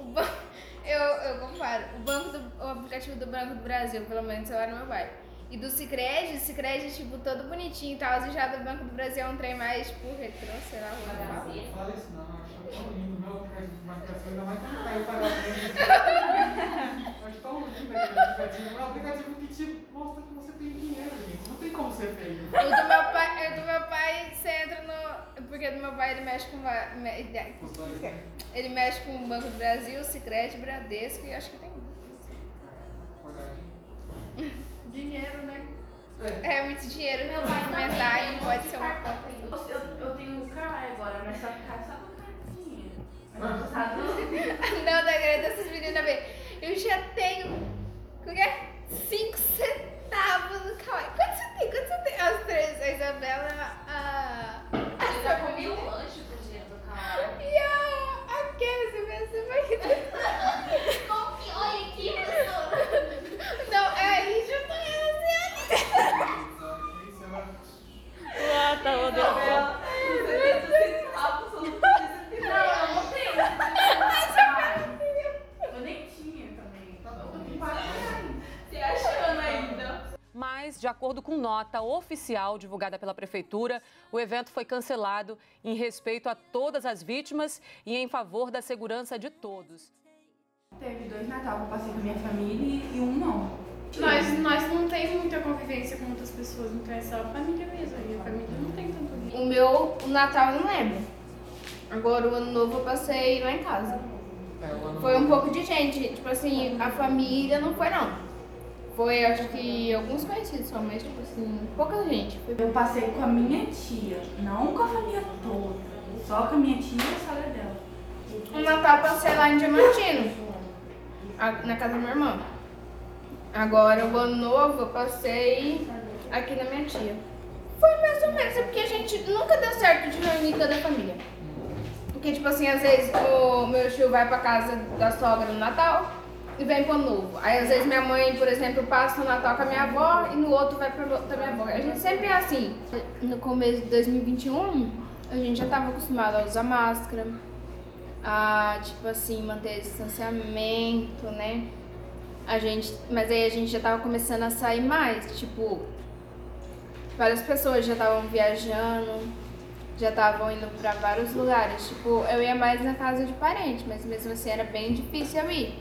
o banco. Eu, eu comparo. O, banco do, o aplicativo do Banco do Brasil, pelo menos, eu era meu pai. E do Sicredi, o Sicredi, tipo, todo bonitinho e tal. E já do Banco do Brasil é um trem mais, tipo, retrô, será? Não fala isso não, eu acho tão lindo. Meu aplicativo, ainda mais que não caiu para lá. Eu acho tão lindo aquele aplicativo. É um aplicativo que te mostra que você tem dinheiro, gente. Não tem como ser feio. O do meu pai, o do meu pai, você entra no... Porque do meu pai, ele mexe com... Ele mexe com o Banco do Brasil, Sicredi, Bradesco e acho que tem muito. Dinheiro, né? É, é muito dinheiro, não vai aumentar e pode ser uma conta. Eu, eu tenho um carro agora, mas só ficar só com cartinha. Não, não, não, dessas meninas ver. Eu já tenho. Como é? cinco centavos. Tá, Bruno, calma aí. Quanto você tem? Quanto você tem? As três, a Isabela, a... Você já comeu um lanche pro dia do carro? E a... a Kézia, você vai... Olha aqui, pessoa. Não, aí já tô relacionada. Ah, tá, vou derrubar. Mas, de acordo com nota oficial divulgada pela Prefeitura, o evento foi cancelado em respeito a todas as vítimas e em favor da segurança de todos. Teve dois Natal que eu passei com a minha família e um não. Nós, nós não temos muita convivência com outras pessoas, então é só a família mesmo. A minha família não tem tanto vídeo. O meu, o Natal eu não lembro. Agora o Ano Novo eu passei lá em casa. Foi um pouco de gente, tipo assim, a família não foi não. Foi, acho que alguns conhecidos só, mas tipo assim, pouca gente. Eu passei com a minha tia, não com a família toda, só com a minha tia e a sogra dela. O Natal passei lá em Diamantino, na casa da minha irmã. Agora o Ano Novo eu passei aqui na minha tia. Foi mais ou menos, porque a gente nunca deu certo de reunir toda a família. Porque tipo assim, às vezes o meu tio vai pra casa da sogra no Natal e vem pro Ano Novo. Aí às vezes minha mãe, por exemplo, passa o Natal com a minha avó e no outro vai pra, pra minha avó. A gente sempre é assim. No começo de dois mil e vinte e um, a gente já tava acostumado a usar máscara, a tipo assim, manter distanciamento, né? A gente, mas aí a gente já tava começando a sair mais, tipo, várias pessoas já estavam viajando, já estavam indo pra vários lugares. Tipo, eu ia mais na casa de parente, mas mesmo assim era bem difícil eu ir.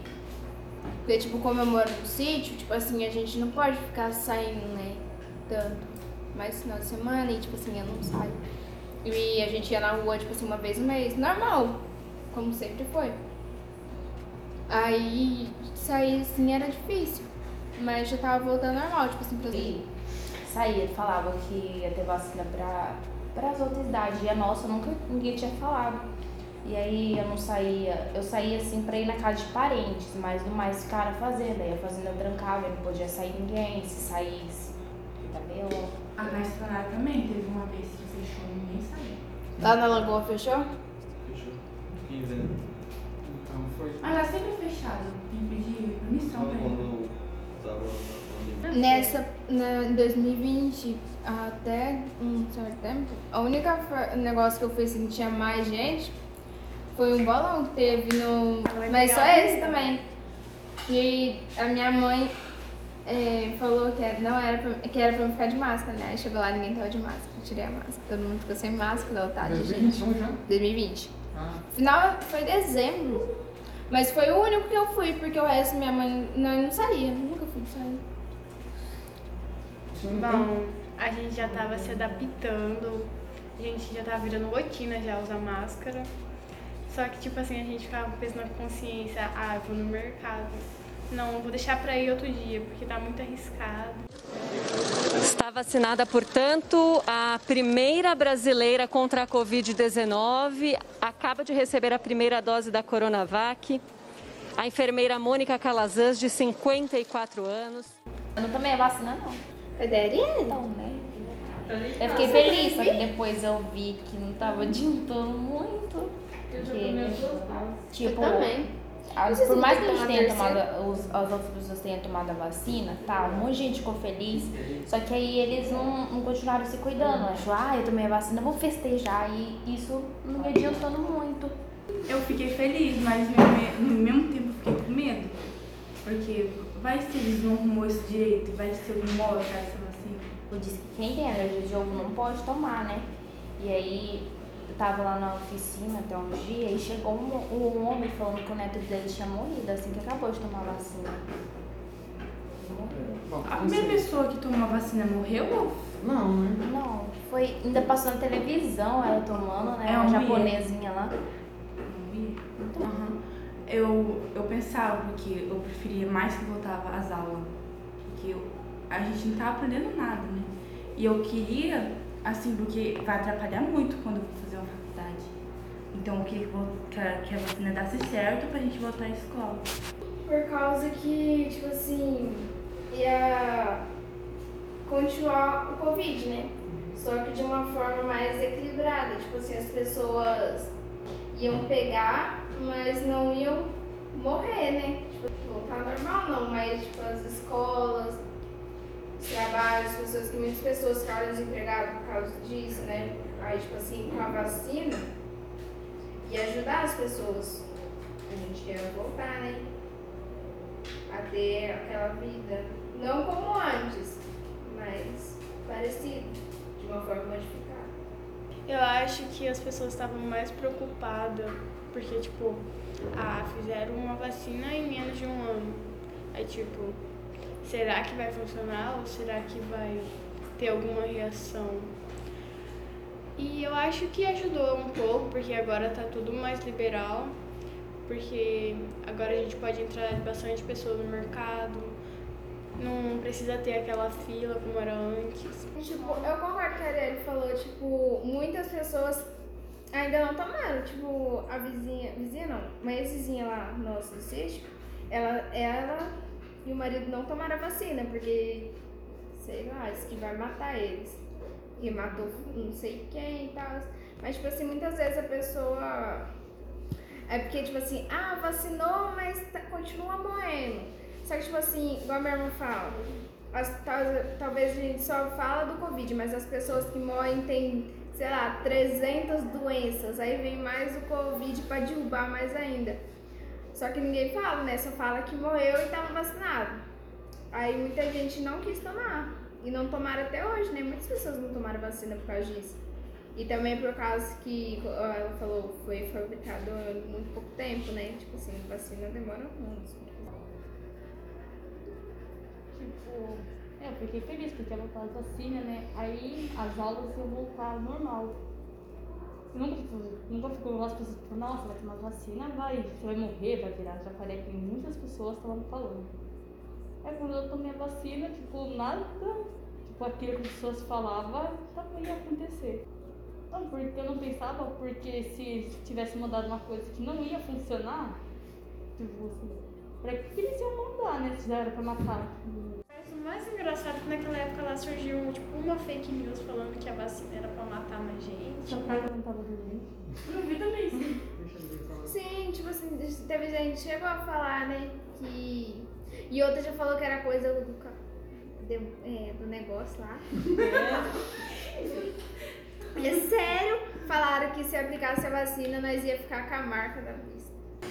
Porque, tipo, como eu moro no sítio, tipo assim, a gente não pode ficar saindo, né, tanto. Mas final de semana, e tipo assim, eu não saio. E a gente ia na rua, tipo assim, uma vez no mês, normal, como sempre foi. Aí, sair assim era difícil, mas já tava voltando normal, tipo assim, pra... E saía, falava que ia ter vacina pra, pras outras idades, e a nossa nunca ninguém tinha falado. E aí eu não saía, eu saía assim pra ir na casa de parentes, mas no mais ficar na fazenda. Aí a fazenda trancava, não podia sair ninguém, se saísse, tá meio... A na Estrada também teve uma vez que fechou, ninguém saiu. Lá na Lagoa fechou? Fechou, quinze anos. Então foi... Ah, lá sempre fechado, tem que pedir permissão pra ele. Nessa, em dois mil e vinte, até um certo tempo, a única negócio que eu fiz assim que tinha mais gente foi um bolão que teve no... Mas só esse também. E a minha mãe é, falou que não era pra, que era pra eu ficar de máscara, né? Aí chegou lá, ninguém tava de máscara. Eu tirei a máscara. Todo mundo ficou sem máscara, tá? dois mil e vinte e um já? dois mil e vinte. Ah. Final foi dezembro. Mas foi o único que eu fui, porque o resto minha mãe não, não saía. Nunca fui de sair. Bom, a gente já tava se adaptando. A gente já tava virando rotina já usar máscara. Só que, tipo assim, a gente ficava pensando na consciência, ah, eu vou no mercado. Não, vou deixar pra ir outro dia, porque tá muito arriscado. Está vacinada, portanto, a primeira brasileira contra a covid dezenove. Acaba de receber a primeira dose da Coronavac. A enfermeira Mônica Calazans, de cinquenta e quatro anos. Eu não tomei a vacina, não. Eu daria? Não, né? Eu fiquei feliz, só que depois eu vi que não tava adiantando muito. Porque, tipo, eu também. As, por mais que a gente tenha tomado, os, as outras pessoas tenham tomado a vacina, tá, um monte de gente ficou feliz, só que aí eles não, não continuaram se cuidando. Achou, ah, eu tomei a vacina, vou festejar, e isso não me adiantando muito. Eu fiquei feliz, mas no mesmo tempo eu fiquei com medo, porque vai se eles não arrumam isso direito, vai se eu moro essa vacina. Eu disse que quem tem alergia de ovo não pode tomar, né? E aí... Tava lá na oficina até um dia e chegou um, um homem falando que o neto dele tinha morrido assim que acabou de tomar a vacina. A primeira pessoa que tomou a vacina morreu? Não, né? Não, foi, ainda passou na televisão ela tomando, né? É uma um japonesinha lá. Uhum. Eu, eu pensava que eu preferia mais que voltava às aulas, porque eu, a gente não tava aprendendo nada, né? E eu queria... Assim, porque vai atrapalhar muito quando eu vou fazer uma faculdade. Então, eu queria que a vacina desse certo pra gente voltar à escola. Por causa que, tipo assim, ia continuar o Covid, né? Só que de uma forma mais equilibrada, tipo assim, as pessoas iam pegar, mas não iam morrer, né? Tipo, voltar normal não, mas tipo, as escolas, os trabalhos, pessoas, que muitas pessoas ficaram desempregadas por causa disso, né? Aí, tipo assim, com a vacina, ia ajudar as pessoas, a gente ia voltar, né? A ter aquela vida, não como antes, mas parecido. De uma forma modificada. Eu acho que as pessoas estavam mais preocupadas, porque, tipo, ah, fizeram uma vacina em menos de um ano. Aí, tipo, será que vai funcionar ou será que vai ter alguma reação? E eu acho que ajudou um pouco, porque agora tá tudo mais liberal, porque agora a gente pode entrar bastante pessoas no mercado. Não precisa ter aquela fila como era antes. Tipo, eu concordo que a Arielle falou, tipo, muitas pessoas ainda não tomaram. Tipo, a vizinha, vizinha não, mas a vizinha lá, nossa, do sítio, ela, ela e o marido não tomaram a vacina, porque, sei lá, isso que vai matar eles. E matou não sei quem e tal. Mas, tipo assim, muitas vezes a pessoa... É porque, tipo assim, ah, vacinou, mas tá, continua morrendo. Só que, tipo assim, igual a minha irmã fala, as, tal, talvez a gente só fala do Covid, mas as pessoas que morrem têm, sei lá, trezentas doenças, aí vem mais o Covid pra derrubar mais ainda. Só que ninguém fala, né? Só fala que morreu e tava vacinado. Aí muita gente não quis tomar, e não tomaram até hoje, né? Muitas pessoas não tomaram vacina por causa disso. E também por causa que, ela falou, foi fabricado há muito pouco tempo, né? Tipo assim, vacina demora muito. Tipo, é, eu fiquei feliz porque tinha voltado a vacina, né? Aí as aulas iam voltar ao normal. Você nunca, nunca ficou as pessoas falando, nossa, vai tomar vacina, vai, você vai morrer, vai virar jacaré, que muitas pessoas estavam falando. Aí quando eu tomei a vacina, tipo, nada, tipo, aquilo que as pessoas falavam também ia acontecer. Não, porque eu não pensava, porque se tivesse mandado uma coisa que não ia funcionar, tipo assim. Pra que eles iam mandar, né? Se era pra matar. Mas o mais engraçado é que naquela época lá surgiu tipo, uma fake news falando que a vacina era pra matar mais gente. Só cara não tava dormindo. Não vi também, sim. Sim, tipo assim, teve gente que chegou a falar, né? Que... E outra já falou que era coisa do, do, é, do negócio lá. É. É sério. Falaram que se aplicasse a vacina, nós ia ficar com a marca da vista. É.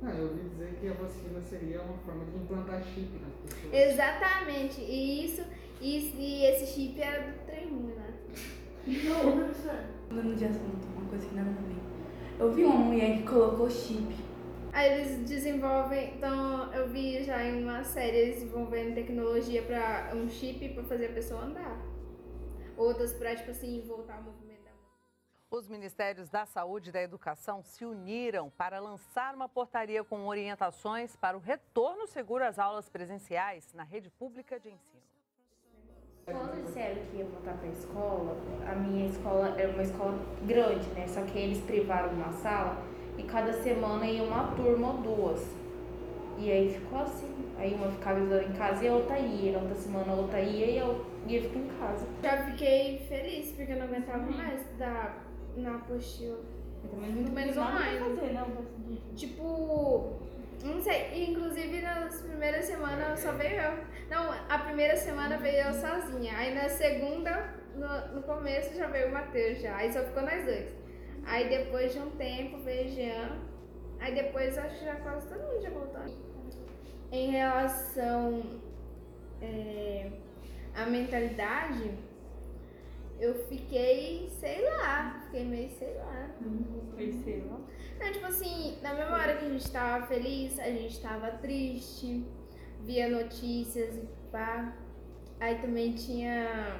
Não, eu ouvi dizer que a vacina seria uma forma de implantar chip nas pessoas. Exatamente, e isso, isso e esse chip era do trem, né? Mudando de assunto, uma coisa que nada a ver. Eu vi uma mulher que colocou chip. Aí eles desenvolvem, então eu vi já em uma série eles desenvolvendo tecnologia pra um chip pra fazer a pessoa andar. Outras pra, tipo assim, voltar ao movimento. Os Ministérios da Saúde e da Educação se uniram para lançar uma portaria com orientações para o retorno seguro às aulas presenciais na rede pública de ensino. Quando disseram que ia voltar para a escola, a minha escola era uma escola grande, né? Só que eles privaram uma sala e cada semana ia uma turma ou duas. E aí ficou assim. Aí uma ficava em casa e a outra ia. A outra semana a outra ia e eu ia ficar em casa. Já fiquei feliz porque eu não aguentava Sim. mais da... na apostila. Muito menos online. Tipo, não sei, inclusive nas primeiras semanas só veio eu. Não, a primeira semana veio eu sozinha. Aí na segunda, no, no começo já veio o Matheus já. Aí só ficou nós dois. Aí depois de um tempo veio Jean. Aí depois acho que já quase todo mundo já voltou. Em relação é, à mentalidade, eu fiquei, sei lá, fiquei meio sei lá. Foi sei lá? Não, tipo assim, na mesma hora que a gente tava feliz, a gente tava triste, via notícias e pá. Aí também tinha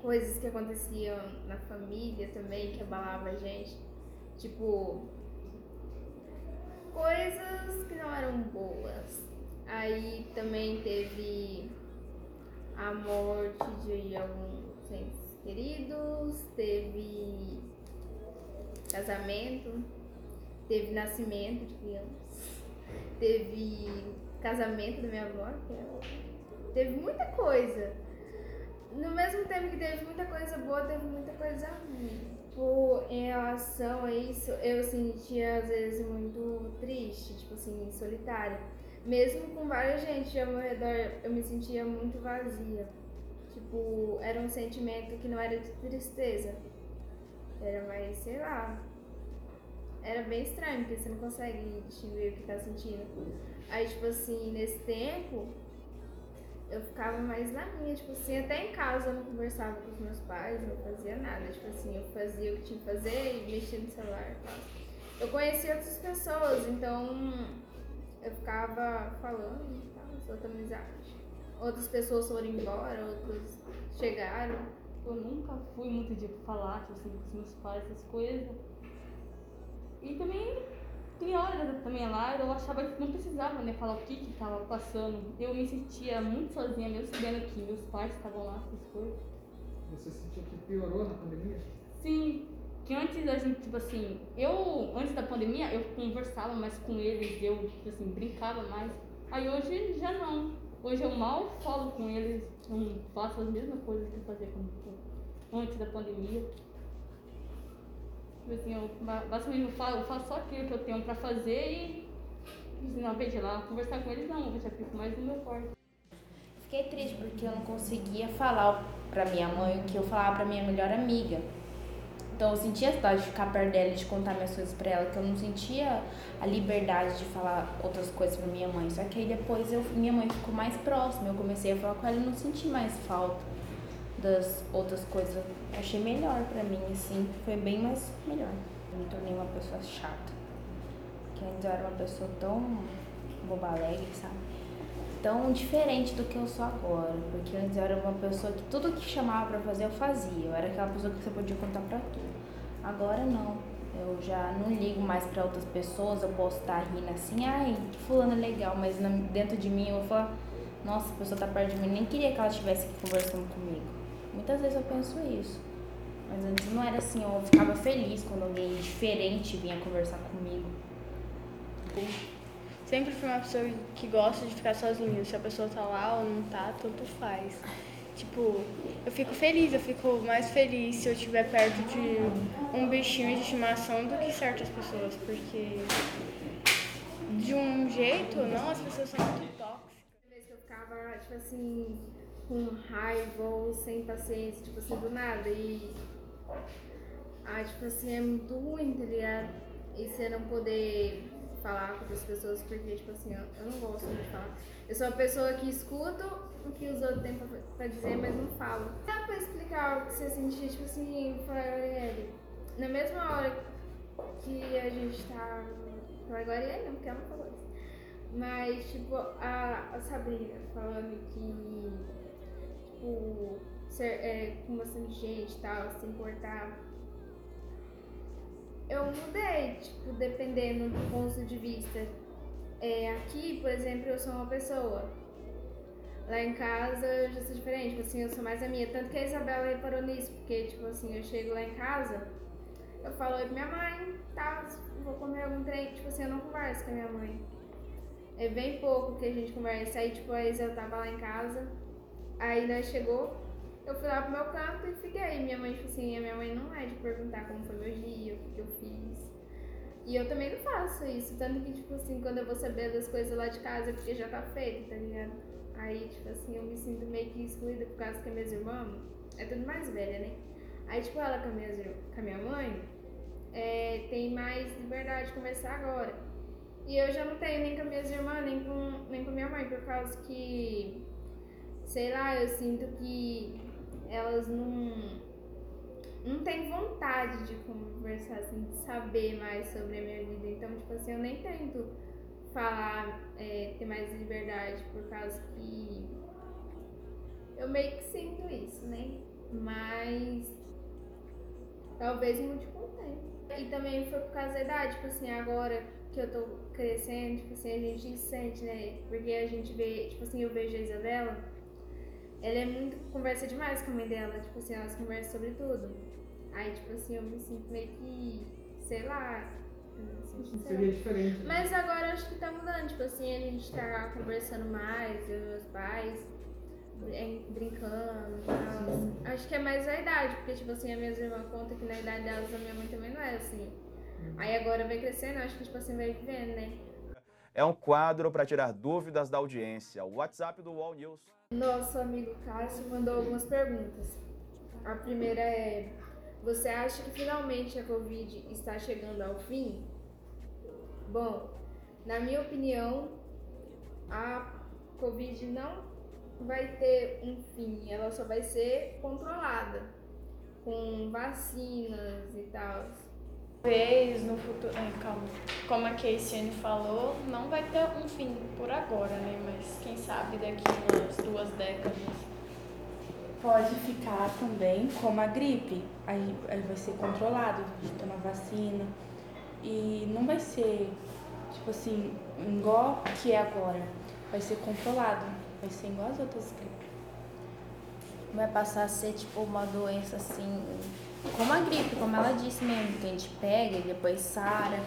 coisas que aconteciam na família também, que abalava a gente. Tipo, coisas que não eram boas. Aí também teve a morte de algum... queridos, teve casamento, teve nascimento de crianças, teve casamento da minha avó, teve muita coisa. No mesmo tempo que teve muita coisa boa, teve muita coisa ruim. Por, em relação a isso, eu sentia às vezes muito triste, tipo assim, solitária. Mesmo com várias gente ao meu redor, eu me sentia muito vazia. Tipo, era um sentimento que não era de tristeza. Era mais, sei lá, era bem estranho, porque você não consegue distinguir o que tá sentindo. Aí, tipo assim, nesse tempo, eu ficava mais na minha, tipo assim, até em casa eu não conversava com os meus pais, não fazia nada, tipo assim, eu fazia o que tinha que fazer e mexia no celular e tal. Eu conhecia outras pessoas, então eu ficava falando e tal, sou outra amizade. Outras pessoas foram embora, outras chegaram. Eu nunca fui muito de falar, tipo assim, com os meus pais, essas coisas. E também, tinha hora também lá, eu achava que não precisava, né, falar o que que tava passando. Eu me sentia muito sozinha, mesmo sabendo que meus pais estavam lá, essas coisas. Você sentia que piorou na pandemia? Sim, que antes a gente, tipo assim, eu, antes da pandemia, eu conversava mais com eles, eu, tipo assim, brincava mais. Aí hoje, já não. Hoje eu mal falo com eles, não faço as mesmas coisas que eu fazia antes da pandemia. Assim, eu basicamente eu falo, eu faço só aquilo que eu tenho pra fazer e não vejo lá, conversar com eles não, eu já fico mais no meu quarto. Fiquei triste porque eu não conseguia falar pra minha mãe o que eu falava pra minha melhor amiga. Então eu sentia a vontade de ficar perto dela e de contar minhas coisas pra ela, que eu não sentia a liberdade de falar outras coisas pra minha mãe. Só que aí depois eu, minha mãe ficou mais próxima, eu comecei a falar com ela e não senti mais falta das outras coisas. Achei melhor pra mim, assim, foi bem mais melhor. Eu me tornei uma pessoa chata, que antes eu era uma pessoa tão boba alegre, sabe? Tão diferente do que eu sou agora, porque antes eu era uma pessoa que tudo que chamava pra fazer eu fazia, eu era aquela pessoa que você podia contar pra tudo. Agora não, eu já não ligo mais pra outras pessoas, eu posso estar rindo assim, ai, que fulano é legal, mas dentro de mim eu vou falar, nossa, a pessoa tá perto de mim, nem queria que ela estivesse aqui conversando comigo. Muitas vezes eu penso isso, mas antes não era assim, eu ficava feliz quando alguém diferente vinha conversar comigo. Sempre fui uma pessoa que gosta de ficar sozinha, se a pessoa tá lá ou não tá, tanto faz. Tipo, eu fico feliz, eu fico mais feliz se eu estiver perto de um bichinho de estimação do que certas pessoas, porque de um jeito, não, as pessoas são muito tóxicas. Eu ficava, tipo assim, com raiva ou sem paciência, tipo assim, do nada, e ah, tipo assim, é muito ruim, tá ligado? E você não poder falar com as pessoas, porque, tipo assim, eu, eu não gosto de falar. Eu sou uma pessoa que escuta o que os outros têm pra, pra dizer, mas não falo. Dá pra explicar o que você sentia, tipo assim, falar, Arielle, na mesma hora que a gente tá, falar agora Arielle não, porque ela não falou isso, mas, tipo, a, a Sabrina falando que o ser, é, com bastante gente e tal, se importar. Eu mudei, tipo, dependendo do ponto de vista. É, aqui, por exemplo, eu sou uma pessoa. Lá em casa eu já sou diferente, tipo assim, eu sou mais a minha. Tanto que a Isabela reparou nisso, porque, tipo assim, eu chego lá em casa, eu falo oi pra minha mãe, tá, vou comer algum trem, tipo assim, eu não converso com a minha mãe. É bem pouco que a gente conversa. Aí, tipo, a Isa tava lá em casa, aí nós chegou, eu fui lá pro meu canto e fiquei. Minha mãe, tipo assim, a minha mãe não é de perguntar como foi meu dia, o que eu fiz. E eu também não faço isso, tanto que, tipo assim, quando eu vou saber das coisas lá de casa é porque já tá feito, tá ligado? Aí, tipo assim, eu me sinto meio que excluída por causa que a minha irmã é tudo mais velha, né? Aí, tipo, ela com a minha, com a minha mãe é, tem mais liberdade de começar agora. E eu já não tenho nem com a minha irmã, nem com, nem com a minha mãe, por causa que, sei lá, eu sinto que elas não, não têm vontade de conversar, assim, de saber mais sobre a minha vida. Então, tipo assim, eu nem tento falar, é, ter mais liberdade, por causa que eu meio que sinto isso, né? Mas talvez mude com o tempo. E também foi por causa da idade, tipo assim, agora que eu tô crescendo, tipo assim, a gente sente, né? Porque a gente vê, tipo assim, eu vejo a Isabela, ela é muito, conversa demais com a mãe dela, tipo assim, elas conversam sobre tudo. Aí, tipo assim, eu me sinto meio que, sei lá, Seria diferente. Né? Mas agora acho que tá mudando, tipo assim, a gente tá conversando mais, eu e meus pais, brincando e tal. Acho que é mais a idade, porque tipo assim, a minha irmã conta que na idade delas a minha mãe também não é assim. Aí agora vai crescendo, acho que tipo assim, vai vivendo, né? É um quadro para tirar dúvidas da audiência. O WhatsApp do UOL News. Nosso amigo Cássio mandou algumas perguntas. A primeira é: você acha que finalmente a Covid está chegando ao fim? Bom, na minha opinião, a Covid não vai ter um fim, ela só vai ser controlada com vacinas e tal. Talvez no futuro, calma, como a Keisiane falou, não vai ter um fim por agora, né? Mas quem sabe daqui umas duas décadas. Pode ficar também como a gripe, aí vai ser controlado, tomar vacina. E não vai ser, tipo assim, igual que é agora. Vai ser controlado, vai ser igual as outras gripes. Vai passar a ser, tipo, uma doença, assim, como a gripe, como ela disse mesmo, que a gente pega e depois sara.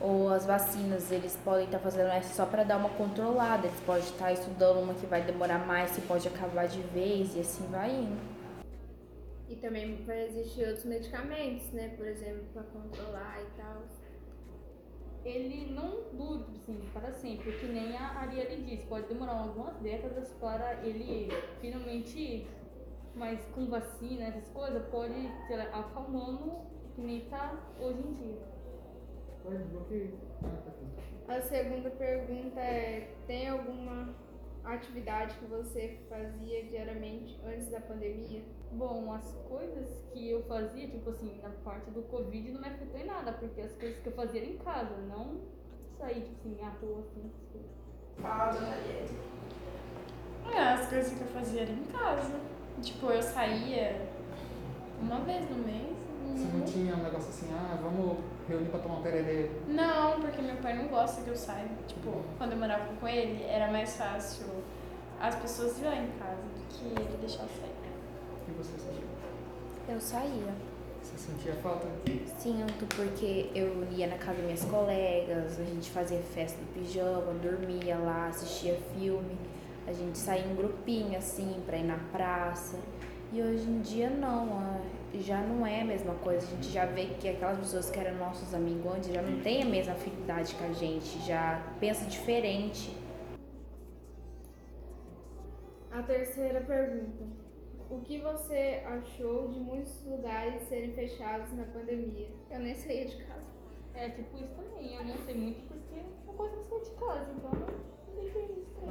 Ou as vacinas, eles podem estar fazendo essa só para dar uma controlada. Eles podem estar estudando uma que vai demorar mais, que pode acabar de vez, e assim vai indo. E também vai existir outros medicamentos, né, por exemplo, para controlar e tal. Ele não dura, assim, para sempre, que nem a Arielle disse, pode demorar algumas décadas para ele finalmente ir, mas com vacina, essas coisas, pode ser acalmando, que nem está hoje em dia. A segunda pergunta é: tem alguma atividade que você fazia diariamente antes da pandemia? Bom, as coisas que eu fazia, tipo assim, na parte do Covid não me afetou em nada, porque as coisas que eu fazia era em casa, não sair, tipo assim, à toa, assim, essas coisas. Ah, dona Arielle. É, as coisas que eu fazia era em casa. Tipo, eu saía uma vez no mês. Você não tinha um negócio assim, ah, vamos reunir pra tomar um tererê? Não, porque meu pai não gosta que eu saia. Tipo, quando eu morava com ele, era mais fácil as pessoas irem em casa do que ele deixar eu sair. E você sentia? Eu saía. Você sentia falta? Sinto, porque eu ia na casa das minhas colegas, a gente fazia festa do pijama, dormia lá, assistia filme. A gente saía em grupinho, assim, pra ir na praça. E hoje em dia, não, já não é a mesma coisa. A gente já vê que aquelas pessoas que eram nossos amigos antes já não tem a mesma afinidade que a gente, já pensa diferente. A terceira pergunta: o que você achou de muitos lugares serem fechados na pandemia? Eu nem saía de casa. É, tipo isso também, eu não sei muito porque eu gosto de sair de casa, então...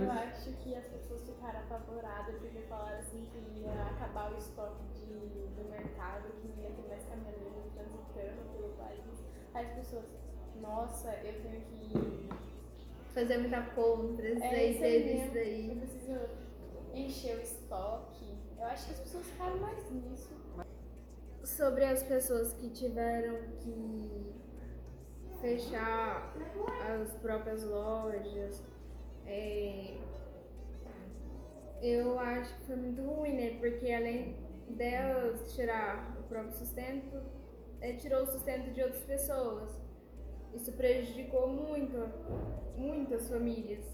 Eu acho que as pessoas ficaram apavoradas porque falaram assim que ia acabar o estoque de, do mercado, que não ia ter mais caminhoneiros transitando pelo país. Aí as pessoas, nossa, eu tenho que fazer muita compra, isso daí, isso daí. Eu preciso encher o estoque. Eu acho que as pessoas ficaram mais nisso. Sobre as pessoas que tiveram que fechar as próprias lojas. É, eu acho que foi muito ruim, né? Porque além delas tirar o próprio sustento, é, tirou o sustento de outras pessoas. Isso prejudicou muito, muitas famílias.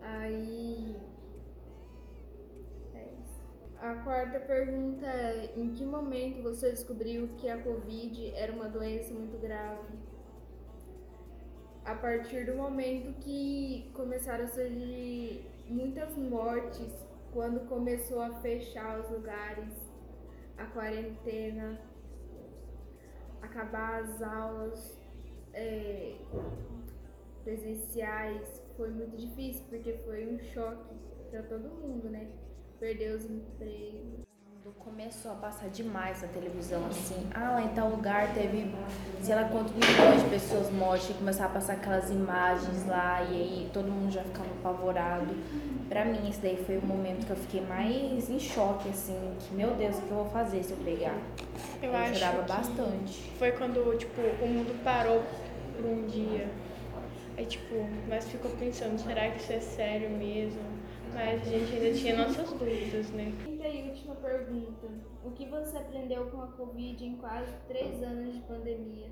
Aí, é isso. A quarta pergunta é: em que momento você descobriu que a Covid era uma doença muito grave? A partir do momento que começaram a surgir muitas mortes, quando começou a fechar os lugares, a quarentena, acabar as aulas é, presenciais, foi muito difícil, porque foi um choque para todo mundo, né? Perder os empregos. Começou a passar demais na televisão, assim, ah, lá em tal lugar teve, sei lá quantos milhões de pessoas mortas, e começar a passar aquelas imagens lá, e aí todo mundo já ficava apavorado. Pra mim, esse daí foi o momento que eu fiquei mais em choque, assim, que, meu Deus, o que eu vou fazer se eu pegar? Eu, eu acho chorava bastante. Foi quando, tipo, o mundo parou por um dia, aí, tipo, mas ficou pensando, será que isso é sério mesmo? Mas a gente ainda tinha nossas dúvidas, né? E aí, última pergunta. O que você aprendeu com a Covid em quase três anos de pandemia?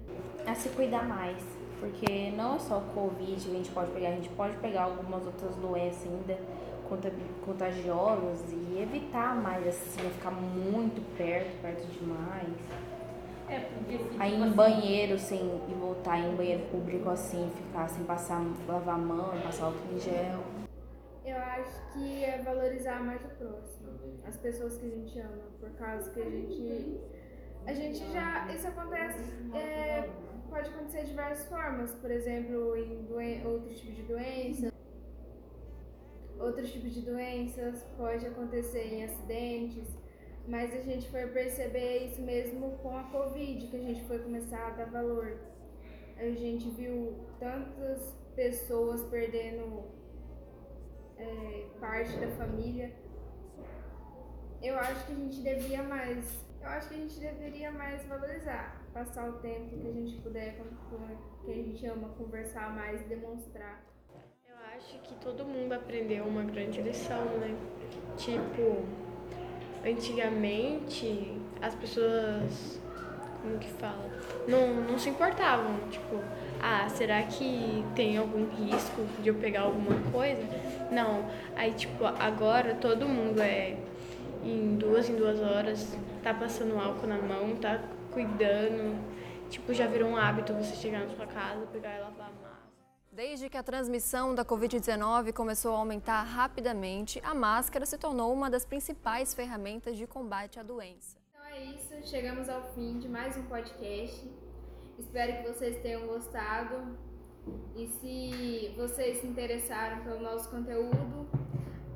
A se cuidar mais, porque não é só Covid que a gente pode pegar, a gente pode pegar algumas outras doenças ainda contagiosas e evitar mais, assim, não ficar muito perto, perto demais. É, porque aí em assim, banheiro, sem e voltar em banheiro público, assim, ficar sem passar, lavar a mão, passar álcool em gel. Eu acho que é valorizar mais o próximo, as pessoas que a gente ama, por causa que a gente, a gente já, isso acontece, é, pode acontecer de diversas formas, por exemplo, em doen- outro tipo de doença, outros tipos de doenças, pode acontecer em acidentes, mas a gente foi perceber isso mesmo com a Covid, que a gente foi começar a dar valor. A gente viu tantas pessoas perdendo é, parte da família. Eu acho que a gente devia mais, eu acho que a gente deveria mais valorizar, passar o tempo que a gente puder, com, que a gente ama, conversar mais, demonstrar. Eu acho que todo mundo aprendeu uma grande lição, né? Tipo, antigamente as pessoas, como que fala? Não, não se importavam, tipo, ah, será que tem algum risco de eu pegar alguma coisa? Não, aí tipo, agora todo mundo é em duas em duas horas, tá passando álcool na mão, tá cuidando, tipo, já virou um hábito você chegar na sua casa, pegar e lavar a mão. Desde que a transmissão da covid dezenove começou a aumentar rapidamente, a máscara se tornou uma das principais ferramentas de combate à doença. Então é isso, chegamos ao fim de mais um podcast. Espero que vocês tenham gostado. E se vocês se interessaram pelo nosso conteúdo,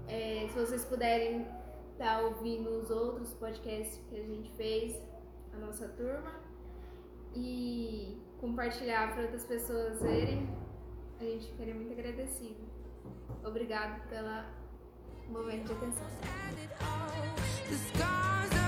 é, se vocês puderem estar ouvindo os outros podcasts que a gente fez, a nossa turma, e compartilhar para outras pessoas verem. A gente ficaria muito agradecido. Obrigado pelo momento de atenção.